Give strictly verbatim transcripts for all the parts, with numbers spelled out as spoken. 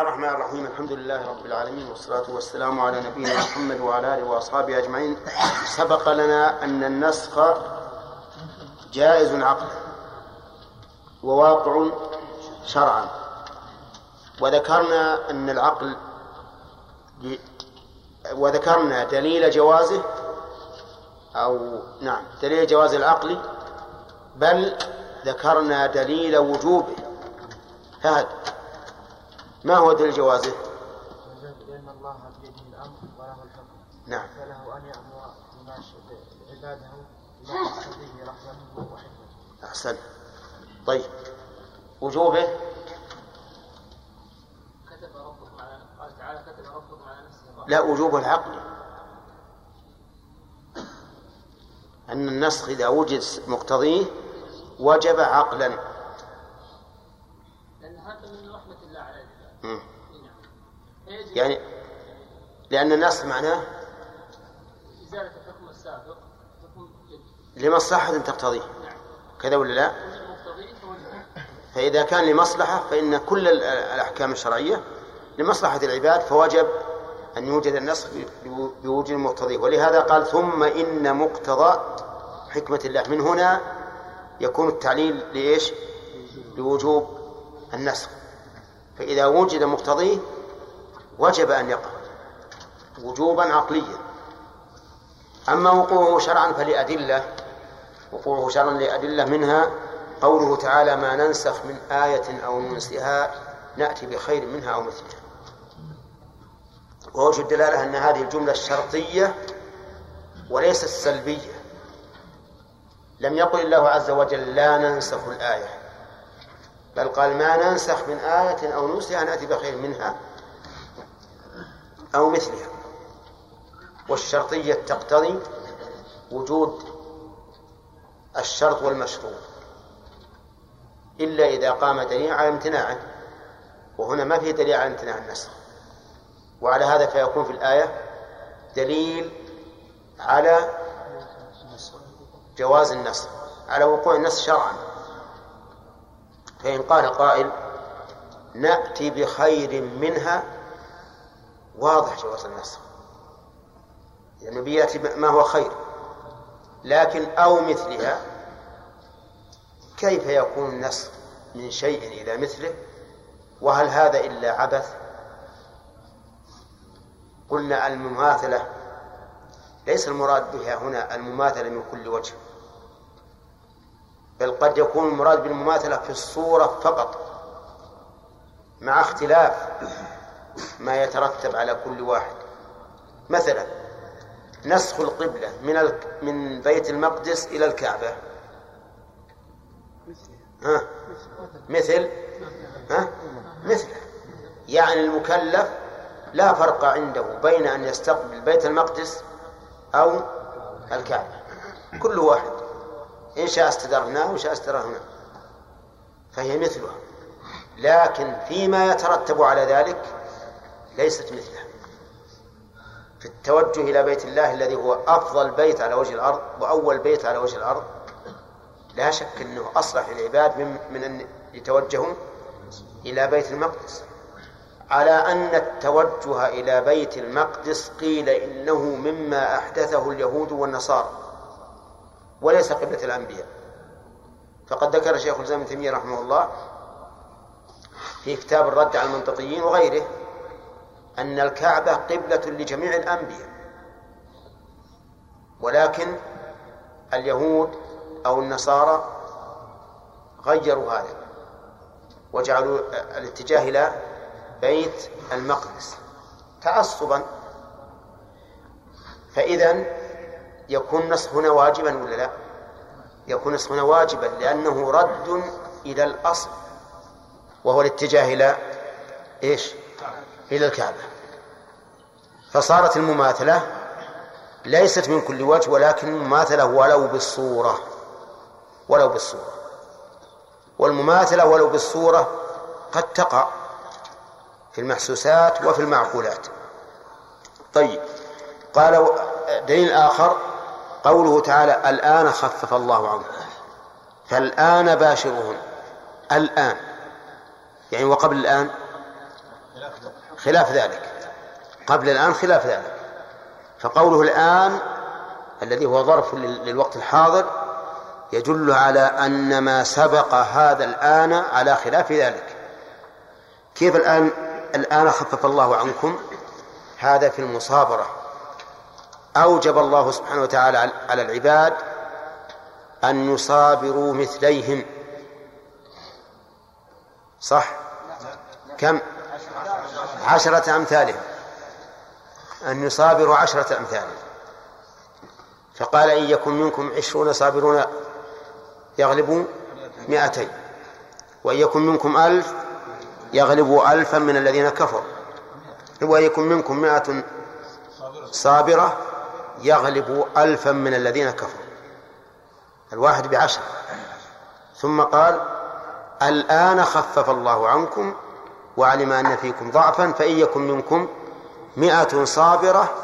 الله الرحمن الرحيم. الحمد لله رب العالمين، والصلاة والسلام على نبينا محمد وعلى آله وأصحابه أجمعين. سبق لنا أن النسخ جائز عقلا وواقع شرعا، وذكرنا أن العقل وذكرنا دليل جوازه أو نعم دليل جواز العقل، بل ذكرنا دليل وجوبه. فهد ما هو دليل جوازه؟ لأن الله بيده الأمر وله الحكم، نعم، فله أن يأمر عباده بما يقصد به رحمته وحكمته. أحسن. طيب وجوبه؟ كتب ربكم على قال تعالى كتب ربكم على نفسه. لا، وجوبه العقلي، أن النسخ إذا وجد مقتضيه وجب عقلا، لأن هذا من رحمة الله على العباد. يعني لأن النسخ معناه إزالة الحكم السابق لمصلحة تقتضيه، كذا ولا لا؟ فإذا كان لمصلحة فإن كل الأحكام الشرعية لمصلحة العباد، فوجب أن يوجد النسخ بوجود المقتضي. ولهذا قال ثم إن مقتضى حكمة الله، من هنا يكون التعليل لإيش؟ لوجوب النسخ. فإذا وجد مقتضي وجب أن يقع وجوبا عقليا. أما وقوعه شرعا فلأدلة، وقوعه شرعا لأدلة، منها قوله تعالى ما ننسخ من آية أو ننسها نأتي بخير منها أو مثلها. ووجه الدلالة أن هذه الجملة الشرطية وليست السلبية. لم يقل الله عز وجل لا ننسخ الآية، بل قال ما ننسخ من آية أو ننسها نأتي بخير منها أو مثلها. والشرطية تقتضي وجود الشرط والمشروط، إلا إذا قام دليل على امتناعه، وهنا ما فيه دليل على امتناع النسخ. وعلى هذا فيكون في الآية دليل على جواز النسخ، على وقوع النسخ شرعا. فإن قال قائل نأتي بخير منها، واضح جواز النسخ، يعني بيأتي ما هو خير. لكن أو مثلها، كيف يكون النسخ من شيء إلى مثله؟ وهل هذا إلا عبث؟ قلنا المماثلة ليس المراد بها هنا المماثلة من كل وجه، بل قد يكون المراد بالمماثلة في الصورة فقط، مع اختلاف ما يترتب على كل واحد. مثلا نسخ القبلة من من بيت المقدس إلى الكعبة، ها مثل ها مثل يعني المكلف لا فرق عنده بين أن يستقبل بيت المقدس أو الكعبة، كل واحد إن شاء استدار هنا وإن شاء استدار هنا، فهي مثلها. لكن فيما يترتب على ذلك ليست مثلها، في التوجه إلى بيت الله الذي هو أفضل بيت على وجه الأرض وأول بيت على وجه الأرض، لا شك أنه أصلح للعباد من أن يتوجهوا إلى بيت المقدس. على أن التوجه إلى بيت المقدس قيل إنه مما أحدثه اليهود والنصارى وليس قبلة الأنبياء، فقد ذكر شيخ الإسلام ابن تيمية رحمه الله في كتاب الرد على المنطقيين وغيره أن الكعبة قبلة لجميع الأنبياء، ولكن اليهود أو النصارى غيروا هذا وجعلوا الاتجاه إلى بيت المقدس تعصبا. فإذن يكون نسخ هنا واجبا ولا لا؟ يكون نسخ هنا واجبا، لأنه رد إلى الأصل وهو الاتجاه إلى إيش؟ إلى الكعبة. فصارت المماثلة ليست من كل وجه، ولكن المماثلة ولو بالصورة، ولو بالصورة. والمماثلة ولو بالصورة قد تقع في المحسوسات وفي المعقولات. طيب قال دليل آخر قوله تعالى الآن خفف الله عنكم فالآن باشرون. الآن يعني وقبل الآن خلاف ذلك قبل الآن، خلاف ذلك. فقوله الآن الذي هو ظرف للوقت الحاضر يدل على أن ما سبق هذا الآن على خلاف ذلك. كيف الآن؟ الآن خفف الله عنكم، هذا في المصابرة. أوجب الله سبحانه وتعالى على العباد أن يصابروا مثليهم، صح؟ كم؟ عشرة أمثالهم، أن يصابروا عشرة أمثالهم. فقال إن يكن منكم عشرون صابرون يغلبوا مئتين، وإن يكن منكم ألف يغلبوا ألفا من الذين كفروا، وإن يكن منكم مئة صابرة يغلبوا ألفا من الذين كفروا، الواحد بعشر. ثم قال الآن خفف الله عنكم وعلم أن فيكم ضعفا، فإن يكن منكم مئة صابرة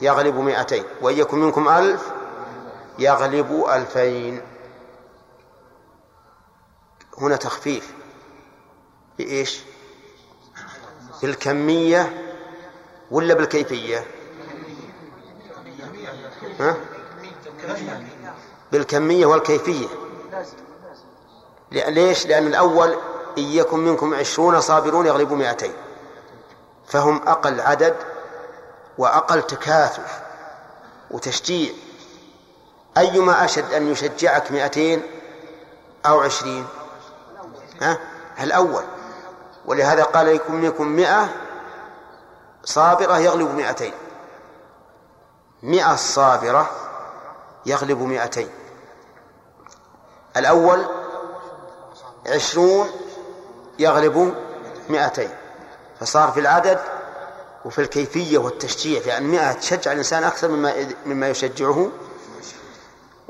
يغلب مئتين، وإن يكن منكم ألف يغلب ألفين. هنا تخفيف بإيش؟ بالكمية ولا بالكيفية؟ ها؟ بالكمية والكيفية. ليش؟ لأن الأول إن يكن منكم عشرون صابرون يغلبوا مئتين، فهم أقل عدد وأقل تكاثف وتشجيع. أيما أشد أن يشجعك مئتين أو عشرين؟ ها؟ الأول. ولهذا قال يكن منكم مئة صابرة يغلب مئتين، مئة صابرة يغلب مئتين. الأول عشرون يغلب مئتين، فصار في العدد وفي الكيفية والتشجيع، لأن مئة تشجع الإنسان أكثر مما مما يشجعه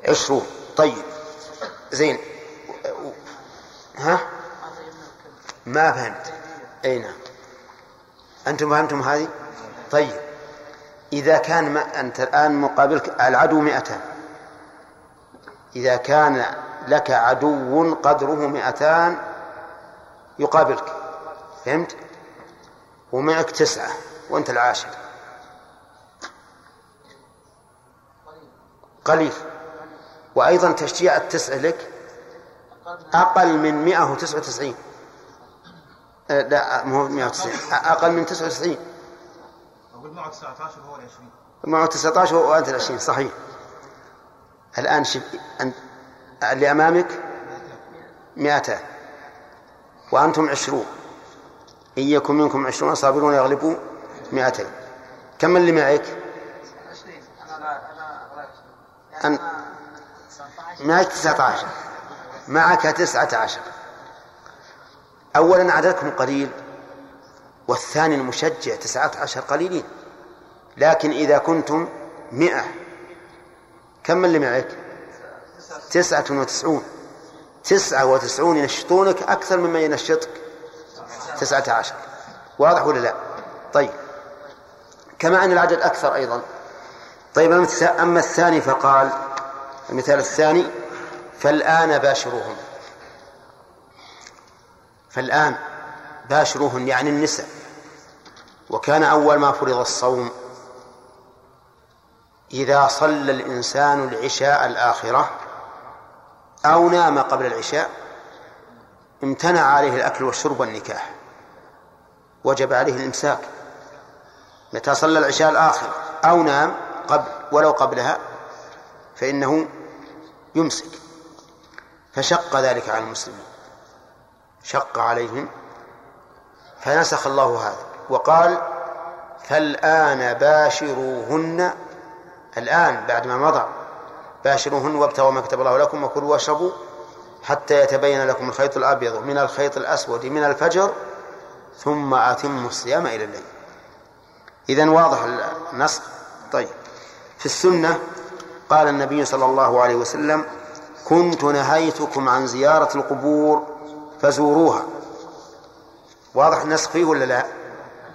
عشرون. طيب زين، ها؟ ما فهمت؟ أين أنتم فهمتم هذه؟ طيب إذا كان ما أنت الآن مقابلك العدو مئتان، إذا كان لك عدو قدره مئتان يقابلك، فهمت؟ ومعك تسعة وأنت العاشر، قليل، وأيضا تشجيع التسعة لك أقل من مئة وتسعة وتسعين، لا مو مئة وتسعين، أقل من تسعة وتسعين. أقول معه تسعة عشر هو العشرين، معه تسعة عشر وأنت العشرين، صحيح. الآن شف أنت اللي أمامك مئتان وأنتم عشرون، إن يكن منكم عشرون صابرون يغلبوا مئتين. كم اللي معك؟ أن... معك تسعة عشر، معك تسعة عشر. أولا عددكم قليل، والثاني المشجع تسعة عشر قليلين. لكن إذا كنتم مئة، كم اللي معك؟ تسعة وتسعون. تسعة وتسعون ينشطونك أكثر مما ينشطك تسعة عشر. واضح ولا لا؟ طيب، كما أن العدد أكثر أيضا. طيب، أما الثاني فقال، المثال الثاني فالآن باشروهم. فالآن باشروهن يعني النساء. وكان أول ما فرض الصوم إذا صلى الإنسان العشاء الآخرة أو نام قبل العشاء امتنع عليه الأكل والشرب والنكاح، وجب عليه الإمساك. متى صلى العشاء الآخرة أو نام قبل ولو قبلها فإنه يمسك. فشق ذلك على المسلمين، شق عليهم، فنسخ الله هذا وقال فالآن باشروهن. الآن بعد ما مضى باشروهن وابتغوا ما كتب الله لكم وكلوا واشربوا حتى يتبين لكم الخيط الأبيض من الخيط الأسود من الفجر ثم أتموا الصيام إلى الليل. إذن واضح النص. طيب، في السنة قال النبي صلى الله عليه وسلم كنت نهيتكم عن زيارة القبور فزوروها. واضح النسخ فيه ولا لا؟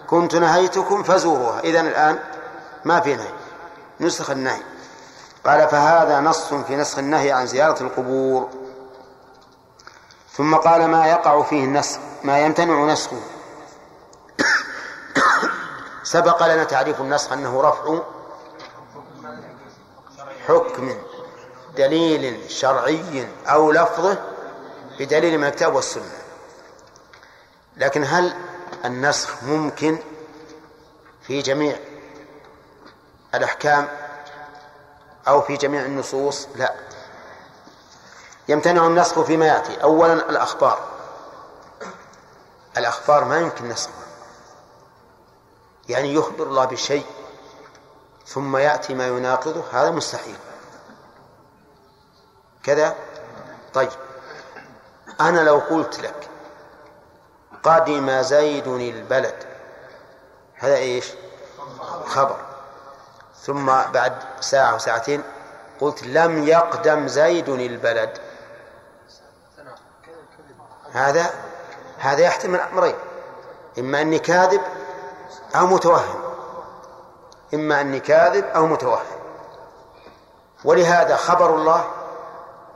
كنت نهيتكم فزوروها. إذن الآن ما في نهي، نسخ النهي. قال فهذا نص في نسخ النهي عن زيارة القبور. ثم قال ما يقع فيه النسخ، ما يمتنع نسخه. سبق لنا تعريف النسخ أنه رفع حكم دليل شرعي أو لفظه بدليل من الكتاب والسنة، لكن هل النسخ ممكن في جميع الأحكام أو في جميع النصوص؟ لا، يمتنع النسخ فيما يأتي. أولا الأخبار، الأخبار ما يمكن نسخها، يعني يخبر الله بشيء ثم يأتي ما يناقضه، هذا مستحيل كذا. طيب، أنا لو قلت لك قادم زيد البلد، هذا إيش؟ خبر. ثم بعد ساعة وساعتين قلت لم يقدم زيد البلد، هذا هذا يحتمل أمرين، إما أني كاذب أو متوهم، إما أني كاذب أو متوهم. ولهذا خبر الله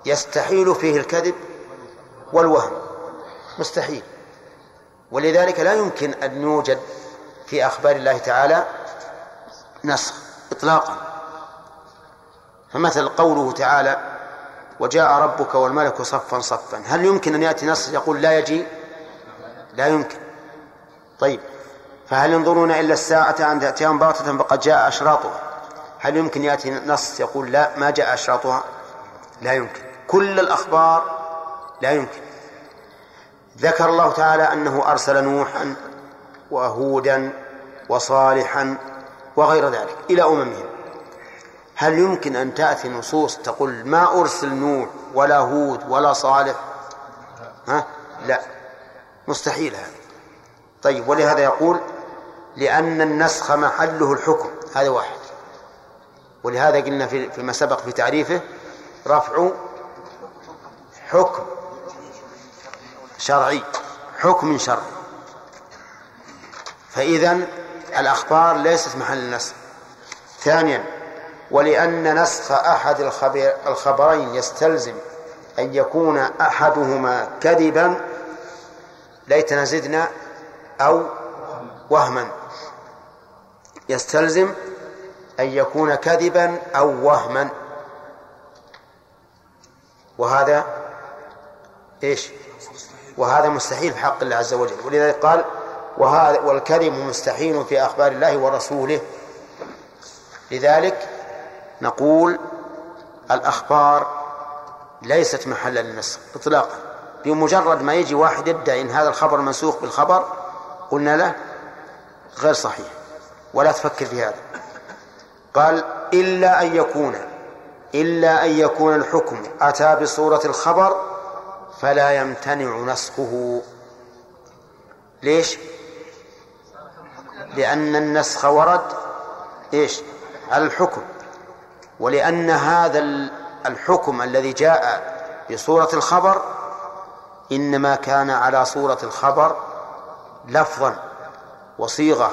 يستحيل فيه الكذب والوهم، مستحيل. ولذلك لا يمكن أن يوجد في أخبار الله تعالى نسخ إطلاقا. فمثل قوله تعالى وجاء ربك والملك صفا صفا، هل يمكن أن يأتي نص يقول لا يجي؟ لا يمكن. طيب، فهل ينظرون إلا الساعة أن تأتيهم بغتة فقد جاء أشراطها، هل يمكن يأتي نص يقول لا ما جاء أشراطها؟ لا يمكن. كل الأخبار لا يمكن. ذكر الله تعالى أنه أرسل نوحا وهودا وصالحا وغير ذلك إلى أممهم، هل يمكن أن تأتي نصوص تقول ما أرسل نوح ولا هود ولا صالح؟ ها؟ لا، مستحيل هذا. طيب، ولهذا يقول لأن النسخ محله الحكم، هذا واحد. ولهذا قلنا فيما سبق في تعريفه رفع حكم شرعي، حكم شرعي. فإذن الأخبار ليست محل النسخ. ثانيا، ولأن نسخ أحد الخبرين يستلزم أن يكون أحدهما كذبا ليتنا زدنا أو وهما، يستلزم أن يكون كذبا أو وهما، وهذا إيش؟ وهذا مستحيل في حق الله عز وجل. ولذلك قال وهذا والكذب مستحيل في أخبار الله ورسوله. لذلك نقول الأخبار ليست محل للنسخ إطلاقا. بمجرد ما يجي واحد يدعي إن هذا الخبر منسوخ بالخبر قلنا له غير صحيح ولا تفكر في هذا. قال إلا أن يكون إلا أن يكون الحكم أتى بصورة الخبر فلا يمتنع نسخه. ليش؟ لأن النسخ ورد إيش؟ على الحكم. ولأن هذا الحكم الذي جاء بصورة الخبر إنما كان على صورة الخبر لفظا وصيغة،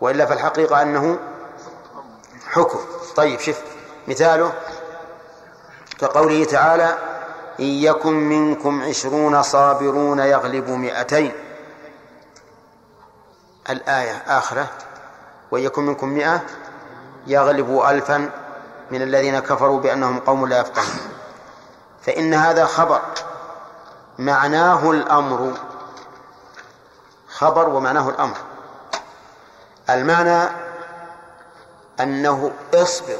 وإلا في الحقيقة أنه حكم. طيب، شف مثاله كقوله تعالى إن يكن منكم عشرون صابرون يغلبوا مئتين، الآية آخرة وإن يكن منكم مئة يغلبوا ألفا من الذين كفروا بأنهم قوم لا يفقهون. فإن هذا خبر معناه الأمر، خبر ومعناه الأمر. المعنى أنه اصبر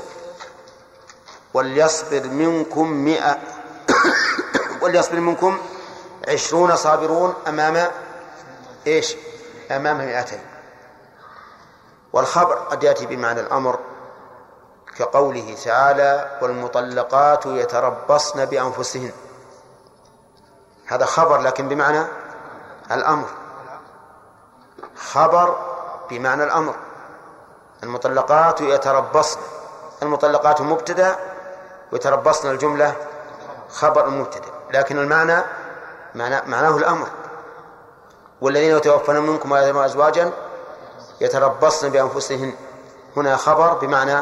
وليصبر منكم مئة وليصبر منكم عشرون صابرون أمام إيش؟ أمام مئتين. والخبر قد يأتي بمعنى الأمر كقوله تعالى والمطلقات يتربصن بأنفسهن، هذا خبر لكن بمعنى الأمر، خبر بمعنى الأمر. المطلقات يتربصن، المطلقات مبتدأ ويتربصن الجملة خبر المبتدأ، لكن المعنى معناه الأمر. والذين يتوفون منكم ويذرون أزواجا يتربصن بأنفسهن، هنا خبر بمعنى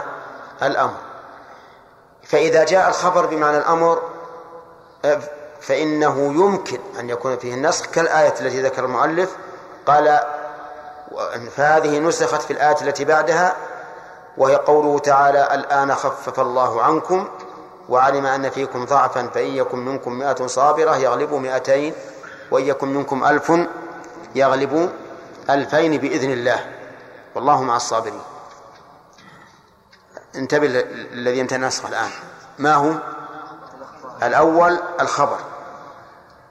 الأمر. فإذا جاء الخبر بمعنى الأمر فإنه يمكن أن يكون فيه النسخ، كالآية التي ذكر المؤلف قال فهذه نسخت في الآية التي بعدها، وهي قوله تعالى: الآن خفف الله عنكم وعلم أن فيكم ضعفا، فإن يكن منكم مائة صابرة يغلبوا مائتين، وإن يكن منكم ألف يغلبوا ألفين بإذن الله، والله مع الصابرين. انتبه الذي يمتنع نسخ الآن، ما هو؟ الأول الخبر،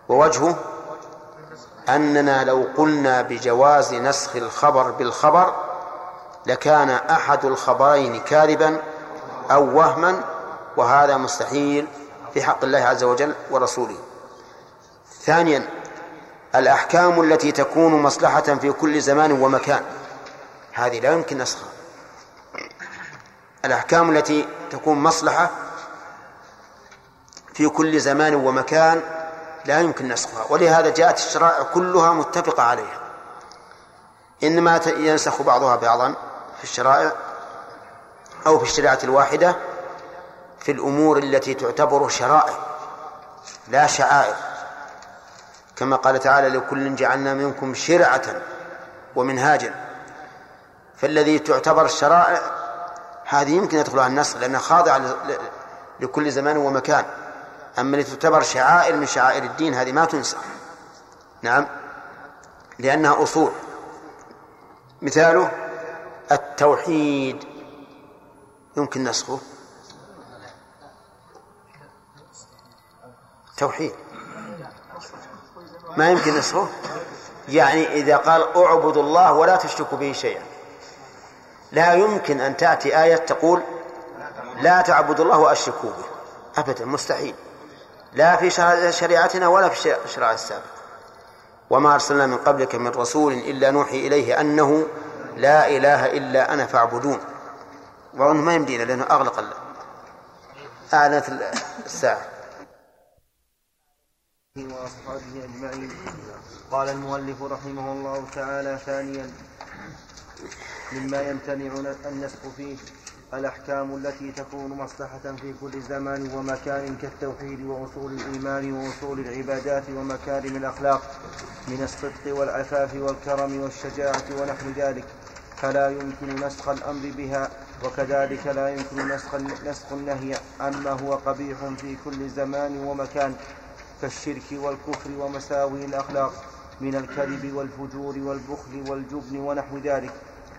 ووجهه أننا لو قلنا بجواز نسخ الخبر بالخبر لكان أحد الخبرين كاذبا أو وهما، وهذا مستحيل في حق الله عز وجل ورسوله. ثانيا الأحكام التي تكون مصلحة في كل زمان ومكان، هذه لا يمكن نسخها. الأحكام التي تكون مصلحة في كل زمان ومكان لا يمكن نسخها، ولهذا جاءت الشرائع كلها متفقة عليها، إنما ينسخ بعضها بعضا في الشرائع أو في الشريعة الواحدة في الأمور التي تعتبر شرائع لا شعائر، كما قال تعالى: لكل جعلنا منكم شرعة ومنهاجا. فالذي تعتبر الشرائع هذه يمكن يدخلها النسخ لأنها خاضعة لكل زمان ومكان، أما التي تعتبر شعائر من شعائر الدين هذه ما تنسخ، نعم، لأنها أصول. مثاله التوحيد يمكن نسخه، توحيد ما يمكن نسخه، يعني إذا قال أعبد الله ولا تشرك به شيئا، لا يمكن أن تأتي آية تقول لا تعبد الله وأشرك به، أبدا، مستحيل، لا في شريعتنا ولا في الشريعة السابقة. وما أرسلنا من قبلك من رسول إلا نوحي إليه أنه لا إله إلا أنا فاعبدون. وأنه ما يمدينا لأنه أغلق الله، أعلنت الساعة. وأصحابه أجمعين. قال المؤلف رحمه الله تعالى: ثانيا مما يمتنع النسخ فيه الأحكام التي تكون مصلحة في كل زمان ومكان كالتوحيد وأصول الإيمان وأصول العبادات ومكارم الأخلاق من الصدق والعفاف والكرم والشجاعة ونحو ذلك، فلا يمكن نسخ الأمر بها، وكذلك لا يمكن نسخ النهي عما هو قبيح في كل زمان ومكان كالشرك والكفر ومساوي الأخلاق من الكذب والفجور والبخل والجبن ونحو ذلك،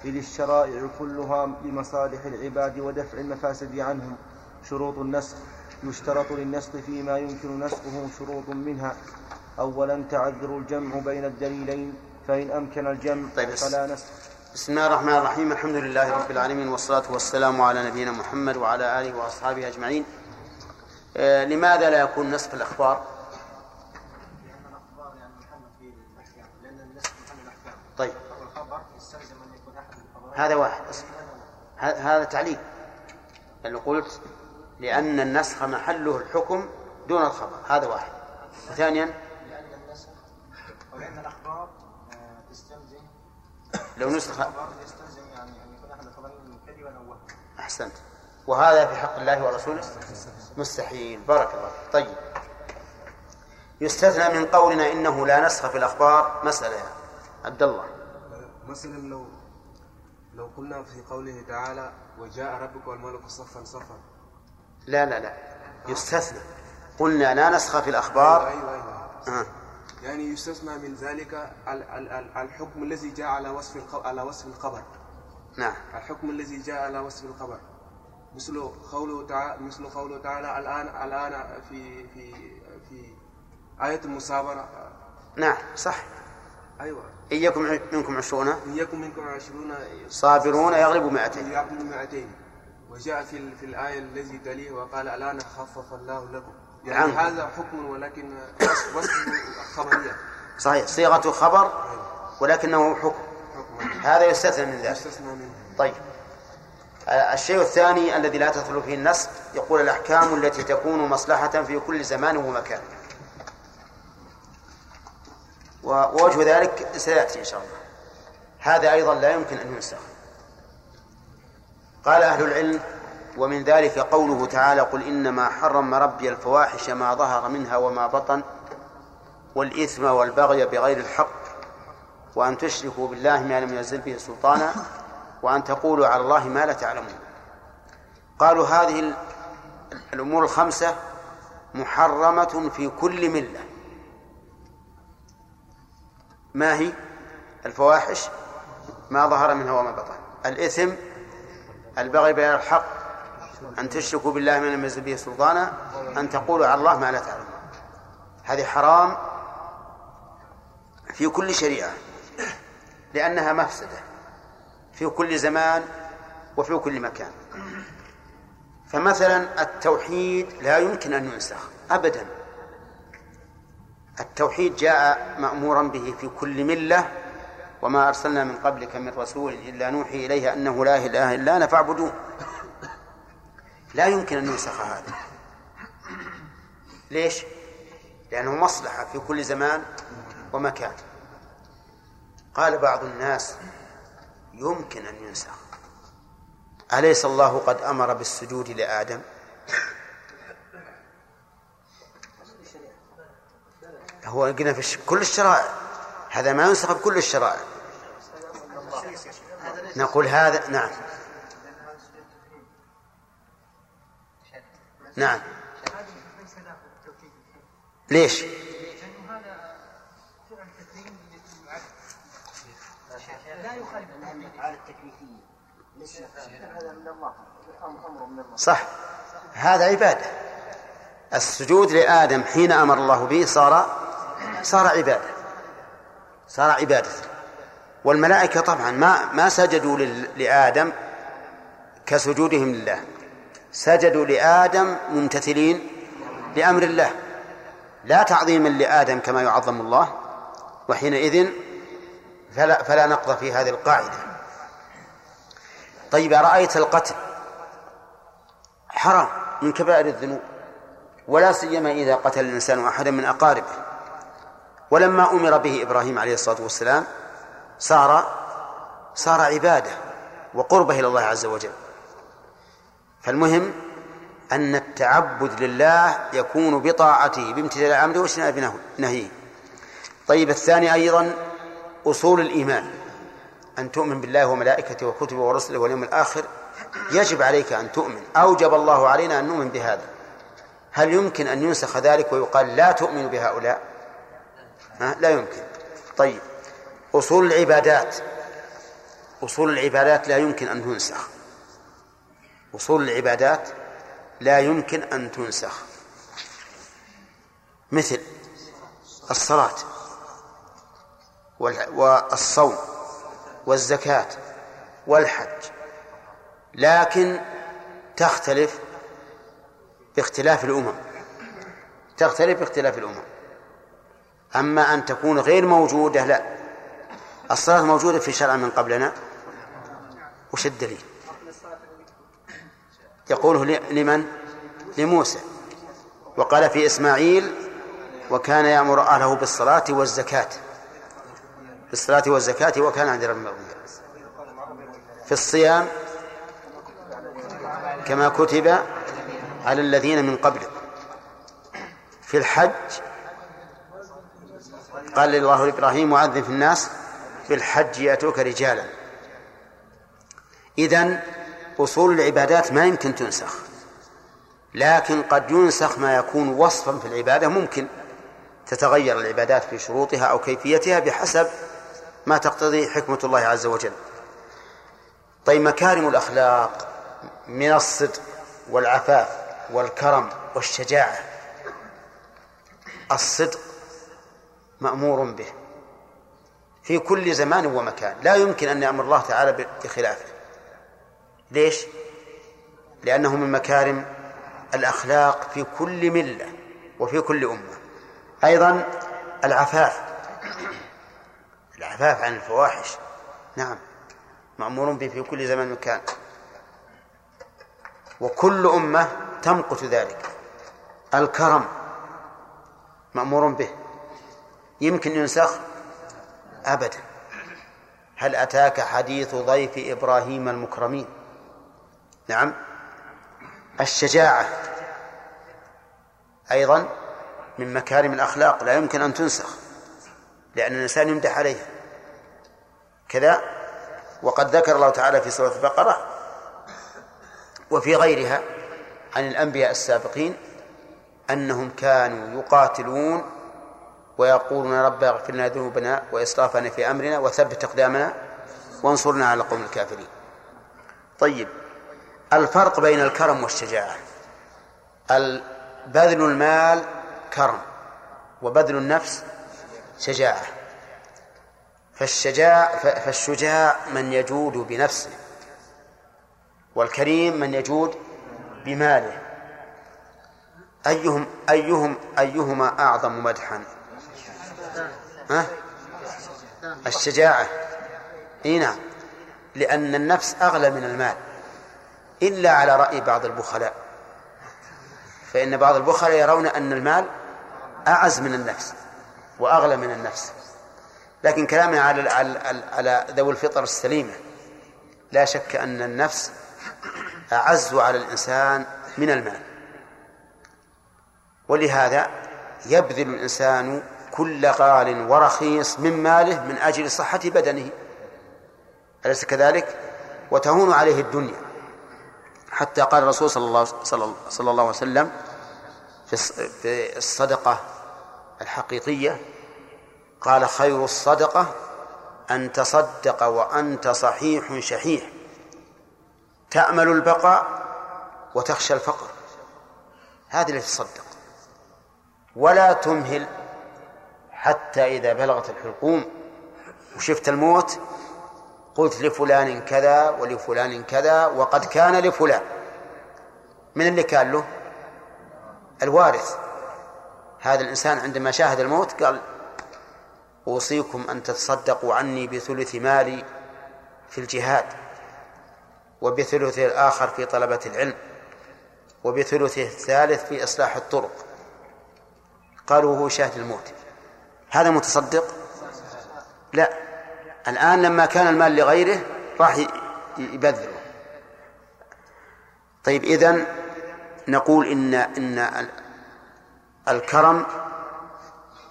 إذ الشرائع كلها لمصالح العباد ودفع المفاسد عنهم. شروط النسخ: يشترط للنسخ فيما يمكن نسخه شروط منها: أولا تعذر الجمع بين الدليلين، فإن أمكن الجمع طيب فلا نسخ. بسم الله الرحمن الرحيم، الحمد لله رب العالمين، والصلاة والسلام على نبينا محمد وعلى آله وأصحابه أجمعين. آه لماذا لا يكون نسخ الأخبار؟ طيب هذا واحد، هذا تعليل، اللي قلت لأن النسخ محله الحكم دون الخبر، هذا واحد. وثانيا لأن النسخ أو لأن الأخبار تستلزم، لو نسخ الخبر يستلزم يعني أن يكون أحد الخبرين كذبا أو وهما. أحسنت، وهذا في حق الله ورسوله مستحيل. بارك الله. طيب يستثنى من قولنا إنه لا نسخ في الأخبار مسألة يا عبد الله. مثلا لو لو قلنا في قوله تعالى: وجاء ربك والملك صفا صفا، لا لا لا يستثنى، قلنا لا نسخ في الأخبار. أيوة أيوة أيوة. آه. يعني يستثنى من ذلك الحكم الذي جاء على وصف على وصف الخبر. نعم، الحكم الذي جاء على وصف الخبر، مثل قوله تعالى مثل قوله تعالى الآن الآن في في في آية المصابرة. نعم صح، أيوة، إياكم منكم عشرون إياكم منكم عشرون صابرون يغلبوا مائتين يغلبوا مائتين وجاء في في الآية الذي تليه: وقال الآن خفف الله لكم. يعني هذا حكم ولكن وصف خبرية، صحيح، صيغة خبر ولكنه حكم, حكم. هذا يستثنى من ذلك. طيب الشيء الثاني الذي لا تدخل فيه النسخ، يقول: الأحكام التي تكون مصلحة في كل زمان ومكان. ووجه ذلك سيأتي إن شاء الله. هذا أيضا لا يمكن أن ينسخ. قال أهل العلم: ومن ذلك قوله تعالى: قل إنما حرم ربي الفواحش ما ظهر منها وما بطن والإثم والبغي بغير الحق وأن تشركوا بالله ما لم ينزل به سلطانا وأن تقولوا على الله ما لا تعلمون. قالوا هذه الأمور الخمسة محرمة في كل ملة. ما هي؟ الفواحش ما ظهر منها وما بطن، الإثم، البغي بغير الحق، أن تشركوا بالله ما لم ينزل به سلطانا، أن تقولوا على الله ما لا تعلمون. هذه حرام في كل شريعة لأنها مفسدة في كل زمان وفي كل مكان. فمثلا التوحيد لا يمكن أن ينسخ أبدا، التوحيد جاء مأمورا به في كل ملة، وما أرسلنا من قبلك من رسول إلا نوحي إليه أنه لا إله إلا أنا فاعبدوه. لا يمكن أن ينسخ هذا. ليش؟ لأنه مصلحة في كل زمان ومكان. قال بعض الناس يمكن أن ينسخ، أليس الله قد أمر بالسجود لآدم؟ هو قلنا في كل الشرائع، هذا ما ينسخ بكل الشرائع. نقول هذا نعم نعم ليش؟ صح، هذا عبادة. السجود لآدم حين أمر الله به صار صار عبادة، صار عبادة. والملائكة طبعا ما ما سجدوا لآدم كسجودهم لله، سجدوا لآدم ممتثلين لأمر الله، لا تعظيما لآدم كما يعظم الله. وحينئذ فلا, فلا نقض في هذه القاعدة. طيب، رأيت القتل حرام من كبائر الذنوب، ولا سيما إذا قتل الإنسان أحدا من أقاربه. ولما أمر به إبراهيم عليه الصلاة والسلام صار صار عبادة وقربه إلى الله عز وجل. فالمهم أن التعبد لله يكون بطاعته بامتثال أمره واجتناب نهيه. طيب، الثاني أيضا أصول الإيمان، أن تؤمن بالله وملائكته وكتبه ورسله واليوم الآخر، يجب عليك أن تؤمن، أوجب الله علينا أن نؤمن بهذا. هل يمكن أن ينسخ ذلك ويقال لا تؤمن بهؤلاء؟ لا يمكن. طيب، أصول العبادات، أصول العبادات لا يمكن أن تنسخ، أصول العبادات لا يمكن أن تنسخ، مثل الصلاة والصوم والزكاة والحج، لكن تختلف باختلاف الأمم، تختلف باختلاف الأمم. أما أن تكون غير موجودة لا. الصلاة موجودة في شرع من قبلنا، وش الدليل؟ يقوله لمن؟ لموسى، وقال في إسماعيل وكان يأمر أهله بالصلاة والزكاة، بالصلاة والزكاة وكان عند ربه مرضيا، في الصيام كما كتب على الذين من قبلك، في الحج قال الله لإبراهيم وعذب في الناس في الحج يأتوك رجالا. إذن أصول العبادات ما يمكن تنسخ، لكن قد ينسخ ما يكون وصفا في العبادة، ممكن تتغير العبادات في شروطها أو كيفيتها بحسب ما تقتضي حكمة الله عز وجل. طيب، مكارم الأخلاق من الصدق والعفاف والكرم والشجاعة، الصدق مأمور به في كل زمان ومكان، لا يمكن أن يأمر الله تعالى بخلافه. ليش؟ لأنه من مكارم الأخلاق في كل ملة وفي كل أمة. أيضا العفاف، العفاف عن الفواحش نعم مأمور به في كل زمان ومكان، وكل أمة تمقت ذلك. الكرم مأمور به، يمكن ينسخ؟ أبدا. هل أتاك حديث ضيف إبراهيم المكرمين؟ نعم. الشجاعة أيضا من مكارم الأخلاق، لا يمكن أن تنسخ، لأن الإنسان يمدح عليها. كذا. وقد ذكر الله تعالى في سورة البقرة وفي غيرها عن الأنبياء السابقين أنهم كانوا يقاتلون ويقولون ربنا اغفر لنا ذنوبنا وإسرافنا في أمرنا وثبت أقدامنا وانصرنا على القوم الكافرين. طيب، الفرق بين الكرم والشجاعة: بذل المال كرم وبذل النفس شجاعة. فالشجاع فالشجاع من يجود بنفسه، والكريم من يجود بماله. أيهم أيهم أيهما أعظم مدحا؟ ها؟ الشجاعة. إي نعم، لأن النفس أغلى من المال، إلا على رأي بعض البخلاء، فإن بعض البخلاء يرون أن المال أعز من النفس وأغلى من النفس. لكن كلامنا على على ذوي الفطر السليمة، لا شك أن النفس أعز على الإنسان من المال، ولهذا يبذل الإنسان كل غال ورخيص من ماله من أجل صحة بدنه، أليس كذلك؟ وتهون عليه الدنيا، حتى قال الرسول صلى الله صلى الله عليه وسلم في الصدقة الحقيقية، قال: خير الصدقة أن تصدق وأنت صحيح شحيح، تأمل البقاء وتخشى الفقر. هذا اللي تصدق، ولا تمهل حتى إذا بلغت الحلقوم وشفت الموت قلت لفلان كذا ولفلان كذا وقد كان لفلان. من اللي كان له؟ الوارث. هذا الإنسان عندما شاهد الموت قال: أوصيكم أن تتصدقوا عني بثلث مالي في الجهاد، وبثلث الآخر في طلبة العلم، وبثلث الثالث في إصلاح الطرق. قالوا هو شاهد الموت، هذا متصدق؟ لا، الآن لما كان المال لغيره راح يبذله. طيب، إذن نقول إن إن الكرم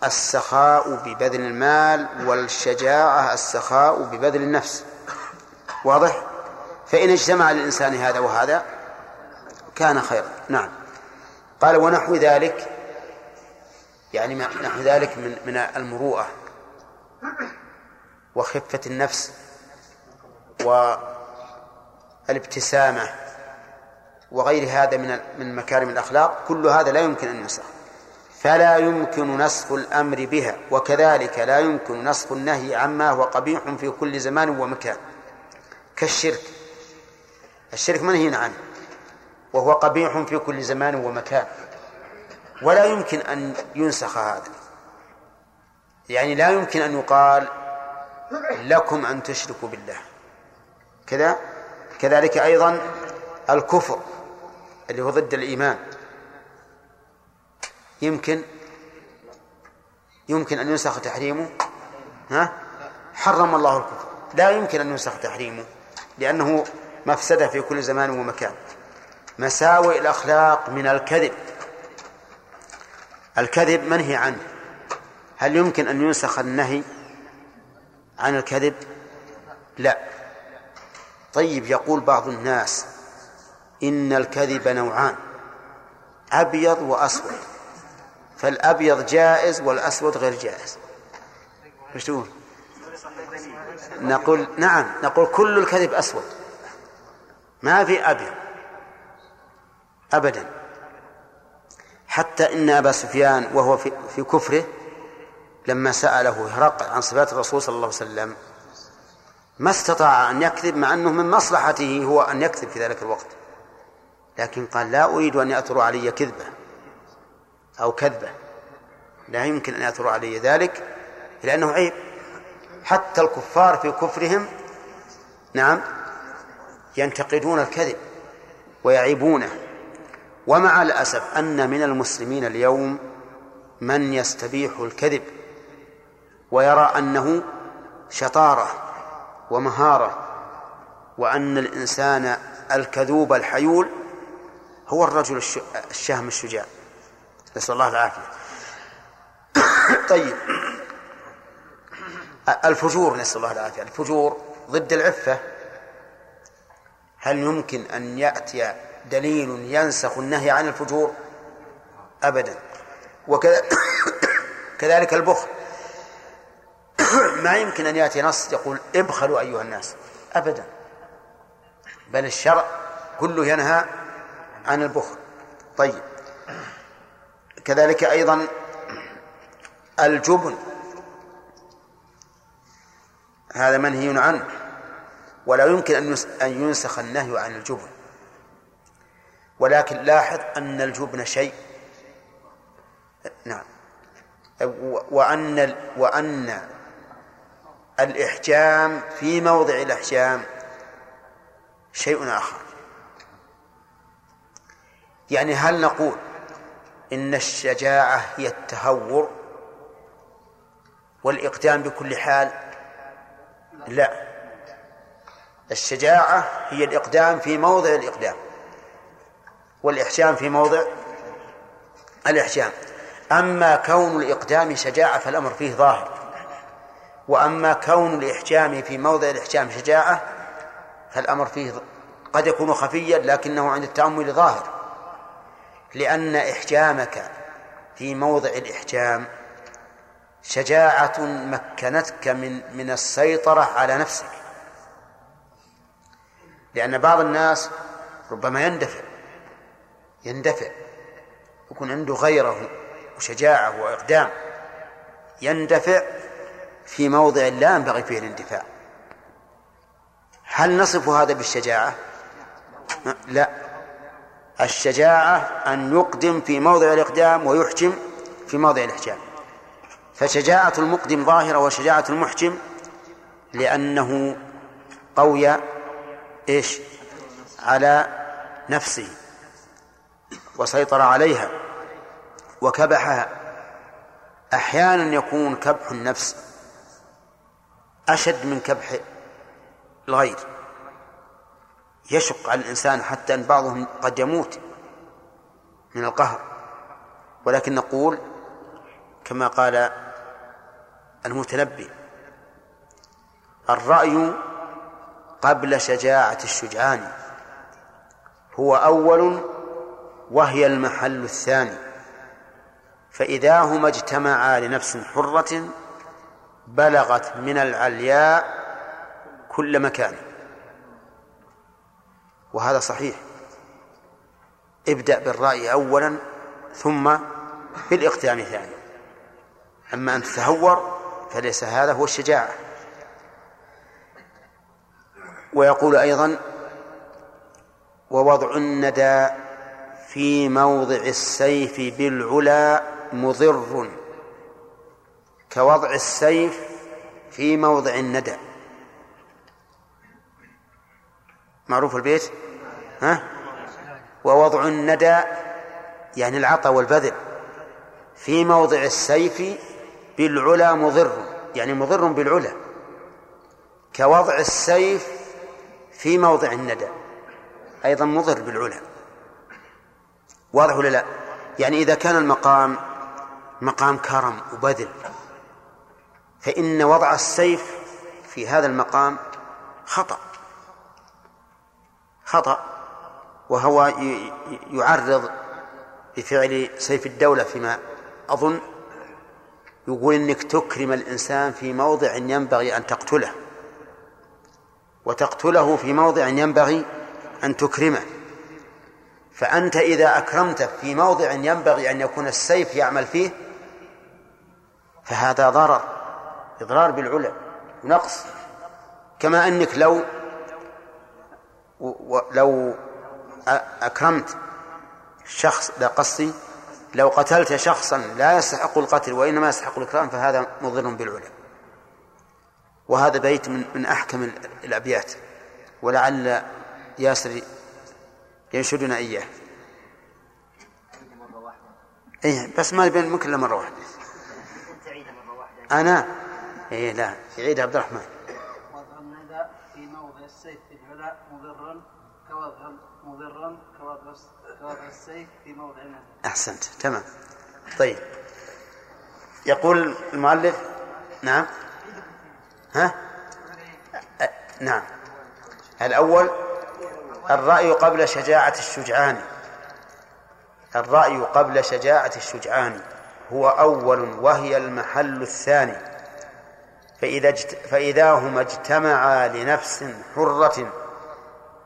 السخاء ببذل المال، والشجاعة السخاء ببذل النفس. واضح؟ فإن اجتمع للإنسان هذا وهذا كان خيرا. نعم. قال: ونحو ذلك، يعني نحو ذلك من من المروءة وخفة النفس والابتسامة وغير هذا من من مكارم الأخلاق، كل هذا لا يمكن أن ينسخ، فلا يمكن نسخ الأمر بها، وكذلك لا يمكن نسخ النهي عما هو قبيح في كل زمان ومكان، كالشرك. الشرك منهي عنه وهو قبيح في كل زمان ومكان، ولا يمكن أن ينسخ هذا. يعني لا يمكن أن يقال لكم أن تشركوا بالله كذا. كذلك أيضا الكفر اللي هو ضد الإيمان، يمكن يمكن أن ينسخ تحريمه؟ ها؟ حرم الله الكفر، لا يمكن أن ينسخ تحريمه، لأنه مفسدة في كل زمان ومكان. مساوئ الأخلاق من الكذب، الكذب منهي عنه، هل يمكن أن ينسخ النهي عن الكذب؟ لا. طيب، يقول بعض الناس إن الكذب نوعان، أبيض وأسود، فالأبيض جائز والأسود غير جائز. ايش تقول؟ نقول نعم، نقول كل الكذب أسود، ما في أبيض أبدا. حتى إن أبا سفيان وهو في, في كفره لما سأله هرقل عن صفات الرسول صلى الله عليه وسلم ما استطاع أن يكذب، مع أنه من مصلحته هو أن يكذب في ذلك الوقت، لكن قال: لا أريد أن يأثروا علي كذبة أو كذبة، لا يمكن أن يأثروا علي ذلك، لأنه عيب. حتى الكفار في كفرهم نعم ينتقدون الكذب ويعيبونه. ومع الأسف أن من المسلمين اليوم من يستبيح الكذب ويرى أنه شطارة ومهارة، وأن الإنسان الكذوب الحيول هو الرجل الشهم الشجاع، نسأل الله العافية. طيب، الفجور نسأل الله العافية، الفجور ضد العفة. هل يمكن أن يأتي دليل ينسخ النهي عن الفجور؟ أبدا. وكذلك البخل، ما يمكن أن يأتي نص يقول ابخلوا أيها الناس، أبدا، بل الشرع كله ينهى عن البخل. طيب، كذلك أيضا الجبن هذا منهي عنه، ولا يمكن أن ينسخ النهي عن الجبن. ولكن لاحظ أن الجبن شيء، نعم، وأن وأن الإحجام في موضع الإحجام شيء آخر. يعني هل نقول إن الشجاعة هي التهور والإقدام بكل حال؟ لا، الشجاعة هي الإقدام في موضع الإقدام، والإحجام في موضع الإحجام. أما كون الإقدام شجاعة فالأمر فيه ظاهر، وأما كون الإحجام في موضع الإحجام شجاعة فالأمر فيه قد يكون خفيا لكنه عند التأمل ظاهر، لأن إحجامك في موضع الإحجام شجاعة مكنتك من من السيطرة على نفسك. لأن بعض الناس ربما يندفع يندفع يكون عنده غيره وشجاعة وإقدام، يندفع في موضع لا ينبغي فيه الاندفاع. هل نصف هذا بالشجاعة؟ لا، الشجاعة أن يقدم في موضع الإقدام ويحجم في موضع الإحجام. فشجاعة المقدم ظاهرة وشجاعة المحجم، لأنه قوي إيش على نفسه وسيطر عليها وكبحها. أحيانا يكون كبح النفس أشد من كبح الغير، يشق على الإنسان حتى أن بعضهم قد يموت من القهر. ولكن نقول كما قال المتنبي: الرأي قبل شجاعة الشجعان، هو أول وهي المحل الثاني، فإذا هما اجتمعا لنفس حرة بلغت من العلياء كل مكان. وهذا صحيح، ابدأ بالرأي أولا ثم بالإقدام ثانيا. أما أن تتهور فليس هذا هو الشجاعة. ويقول أيضا: ووضع الندى في موضع السيف بالعلا مضر كوضع السيف في موضع الندى. معروف البيت، ها؟ ووضع الندى يعني العطا والبذل في موضع السيف بالعلا مضر، يعني مضر بالعلا كوضع السيف في موضع الندى، أيضا مضر بالعلا. واضح ولا لا؟ يعني إذا كان المقام مقام كرم وبذل فإن وضع السيف في هذا المقام خطأ خطأ وهو يعرض بفعل سيف الدولة فيما أظن. يقول إنك تكرم الإنسان في موضع ينبغي أن تقتله، وتقتله في موضع ينبغي أن تكرمه. فأنت إذا أكرمت في موضع ينبغي أن يكون السيف يعمل فيه فهذا ضرر، إضرار بالعلا ونقص. كما أنك لو لو أكرمت شخص، لا قصدي لو قتلت شخصا لا يستحق القتل وإنما يستحق الإكرام فهذا مضر بالعلا. وهذا بيت من, من أحكم الأبيات، ولعل ياسر ينشدنا إياه. إيه بس ما بين ممكن إلا مرة واحدة. أنا إيه لا يعيد عبد الرحمن. وضع الندى في موضع السيف بالعلا مضر كوضع مضر كوضع السيف في موضع الندى. أحسنت، تمام. طيب، يقول المؤلف، نعم، ها؟ نعم. الأول الرأي قبل شجاعة الشجعان، الرأي قبل شجاعة الشجعان هو أول وهي المحل الثاني، فإذا, اجت... فإذا هما اجتمعا لنفس حرة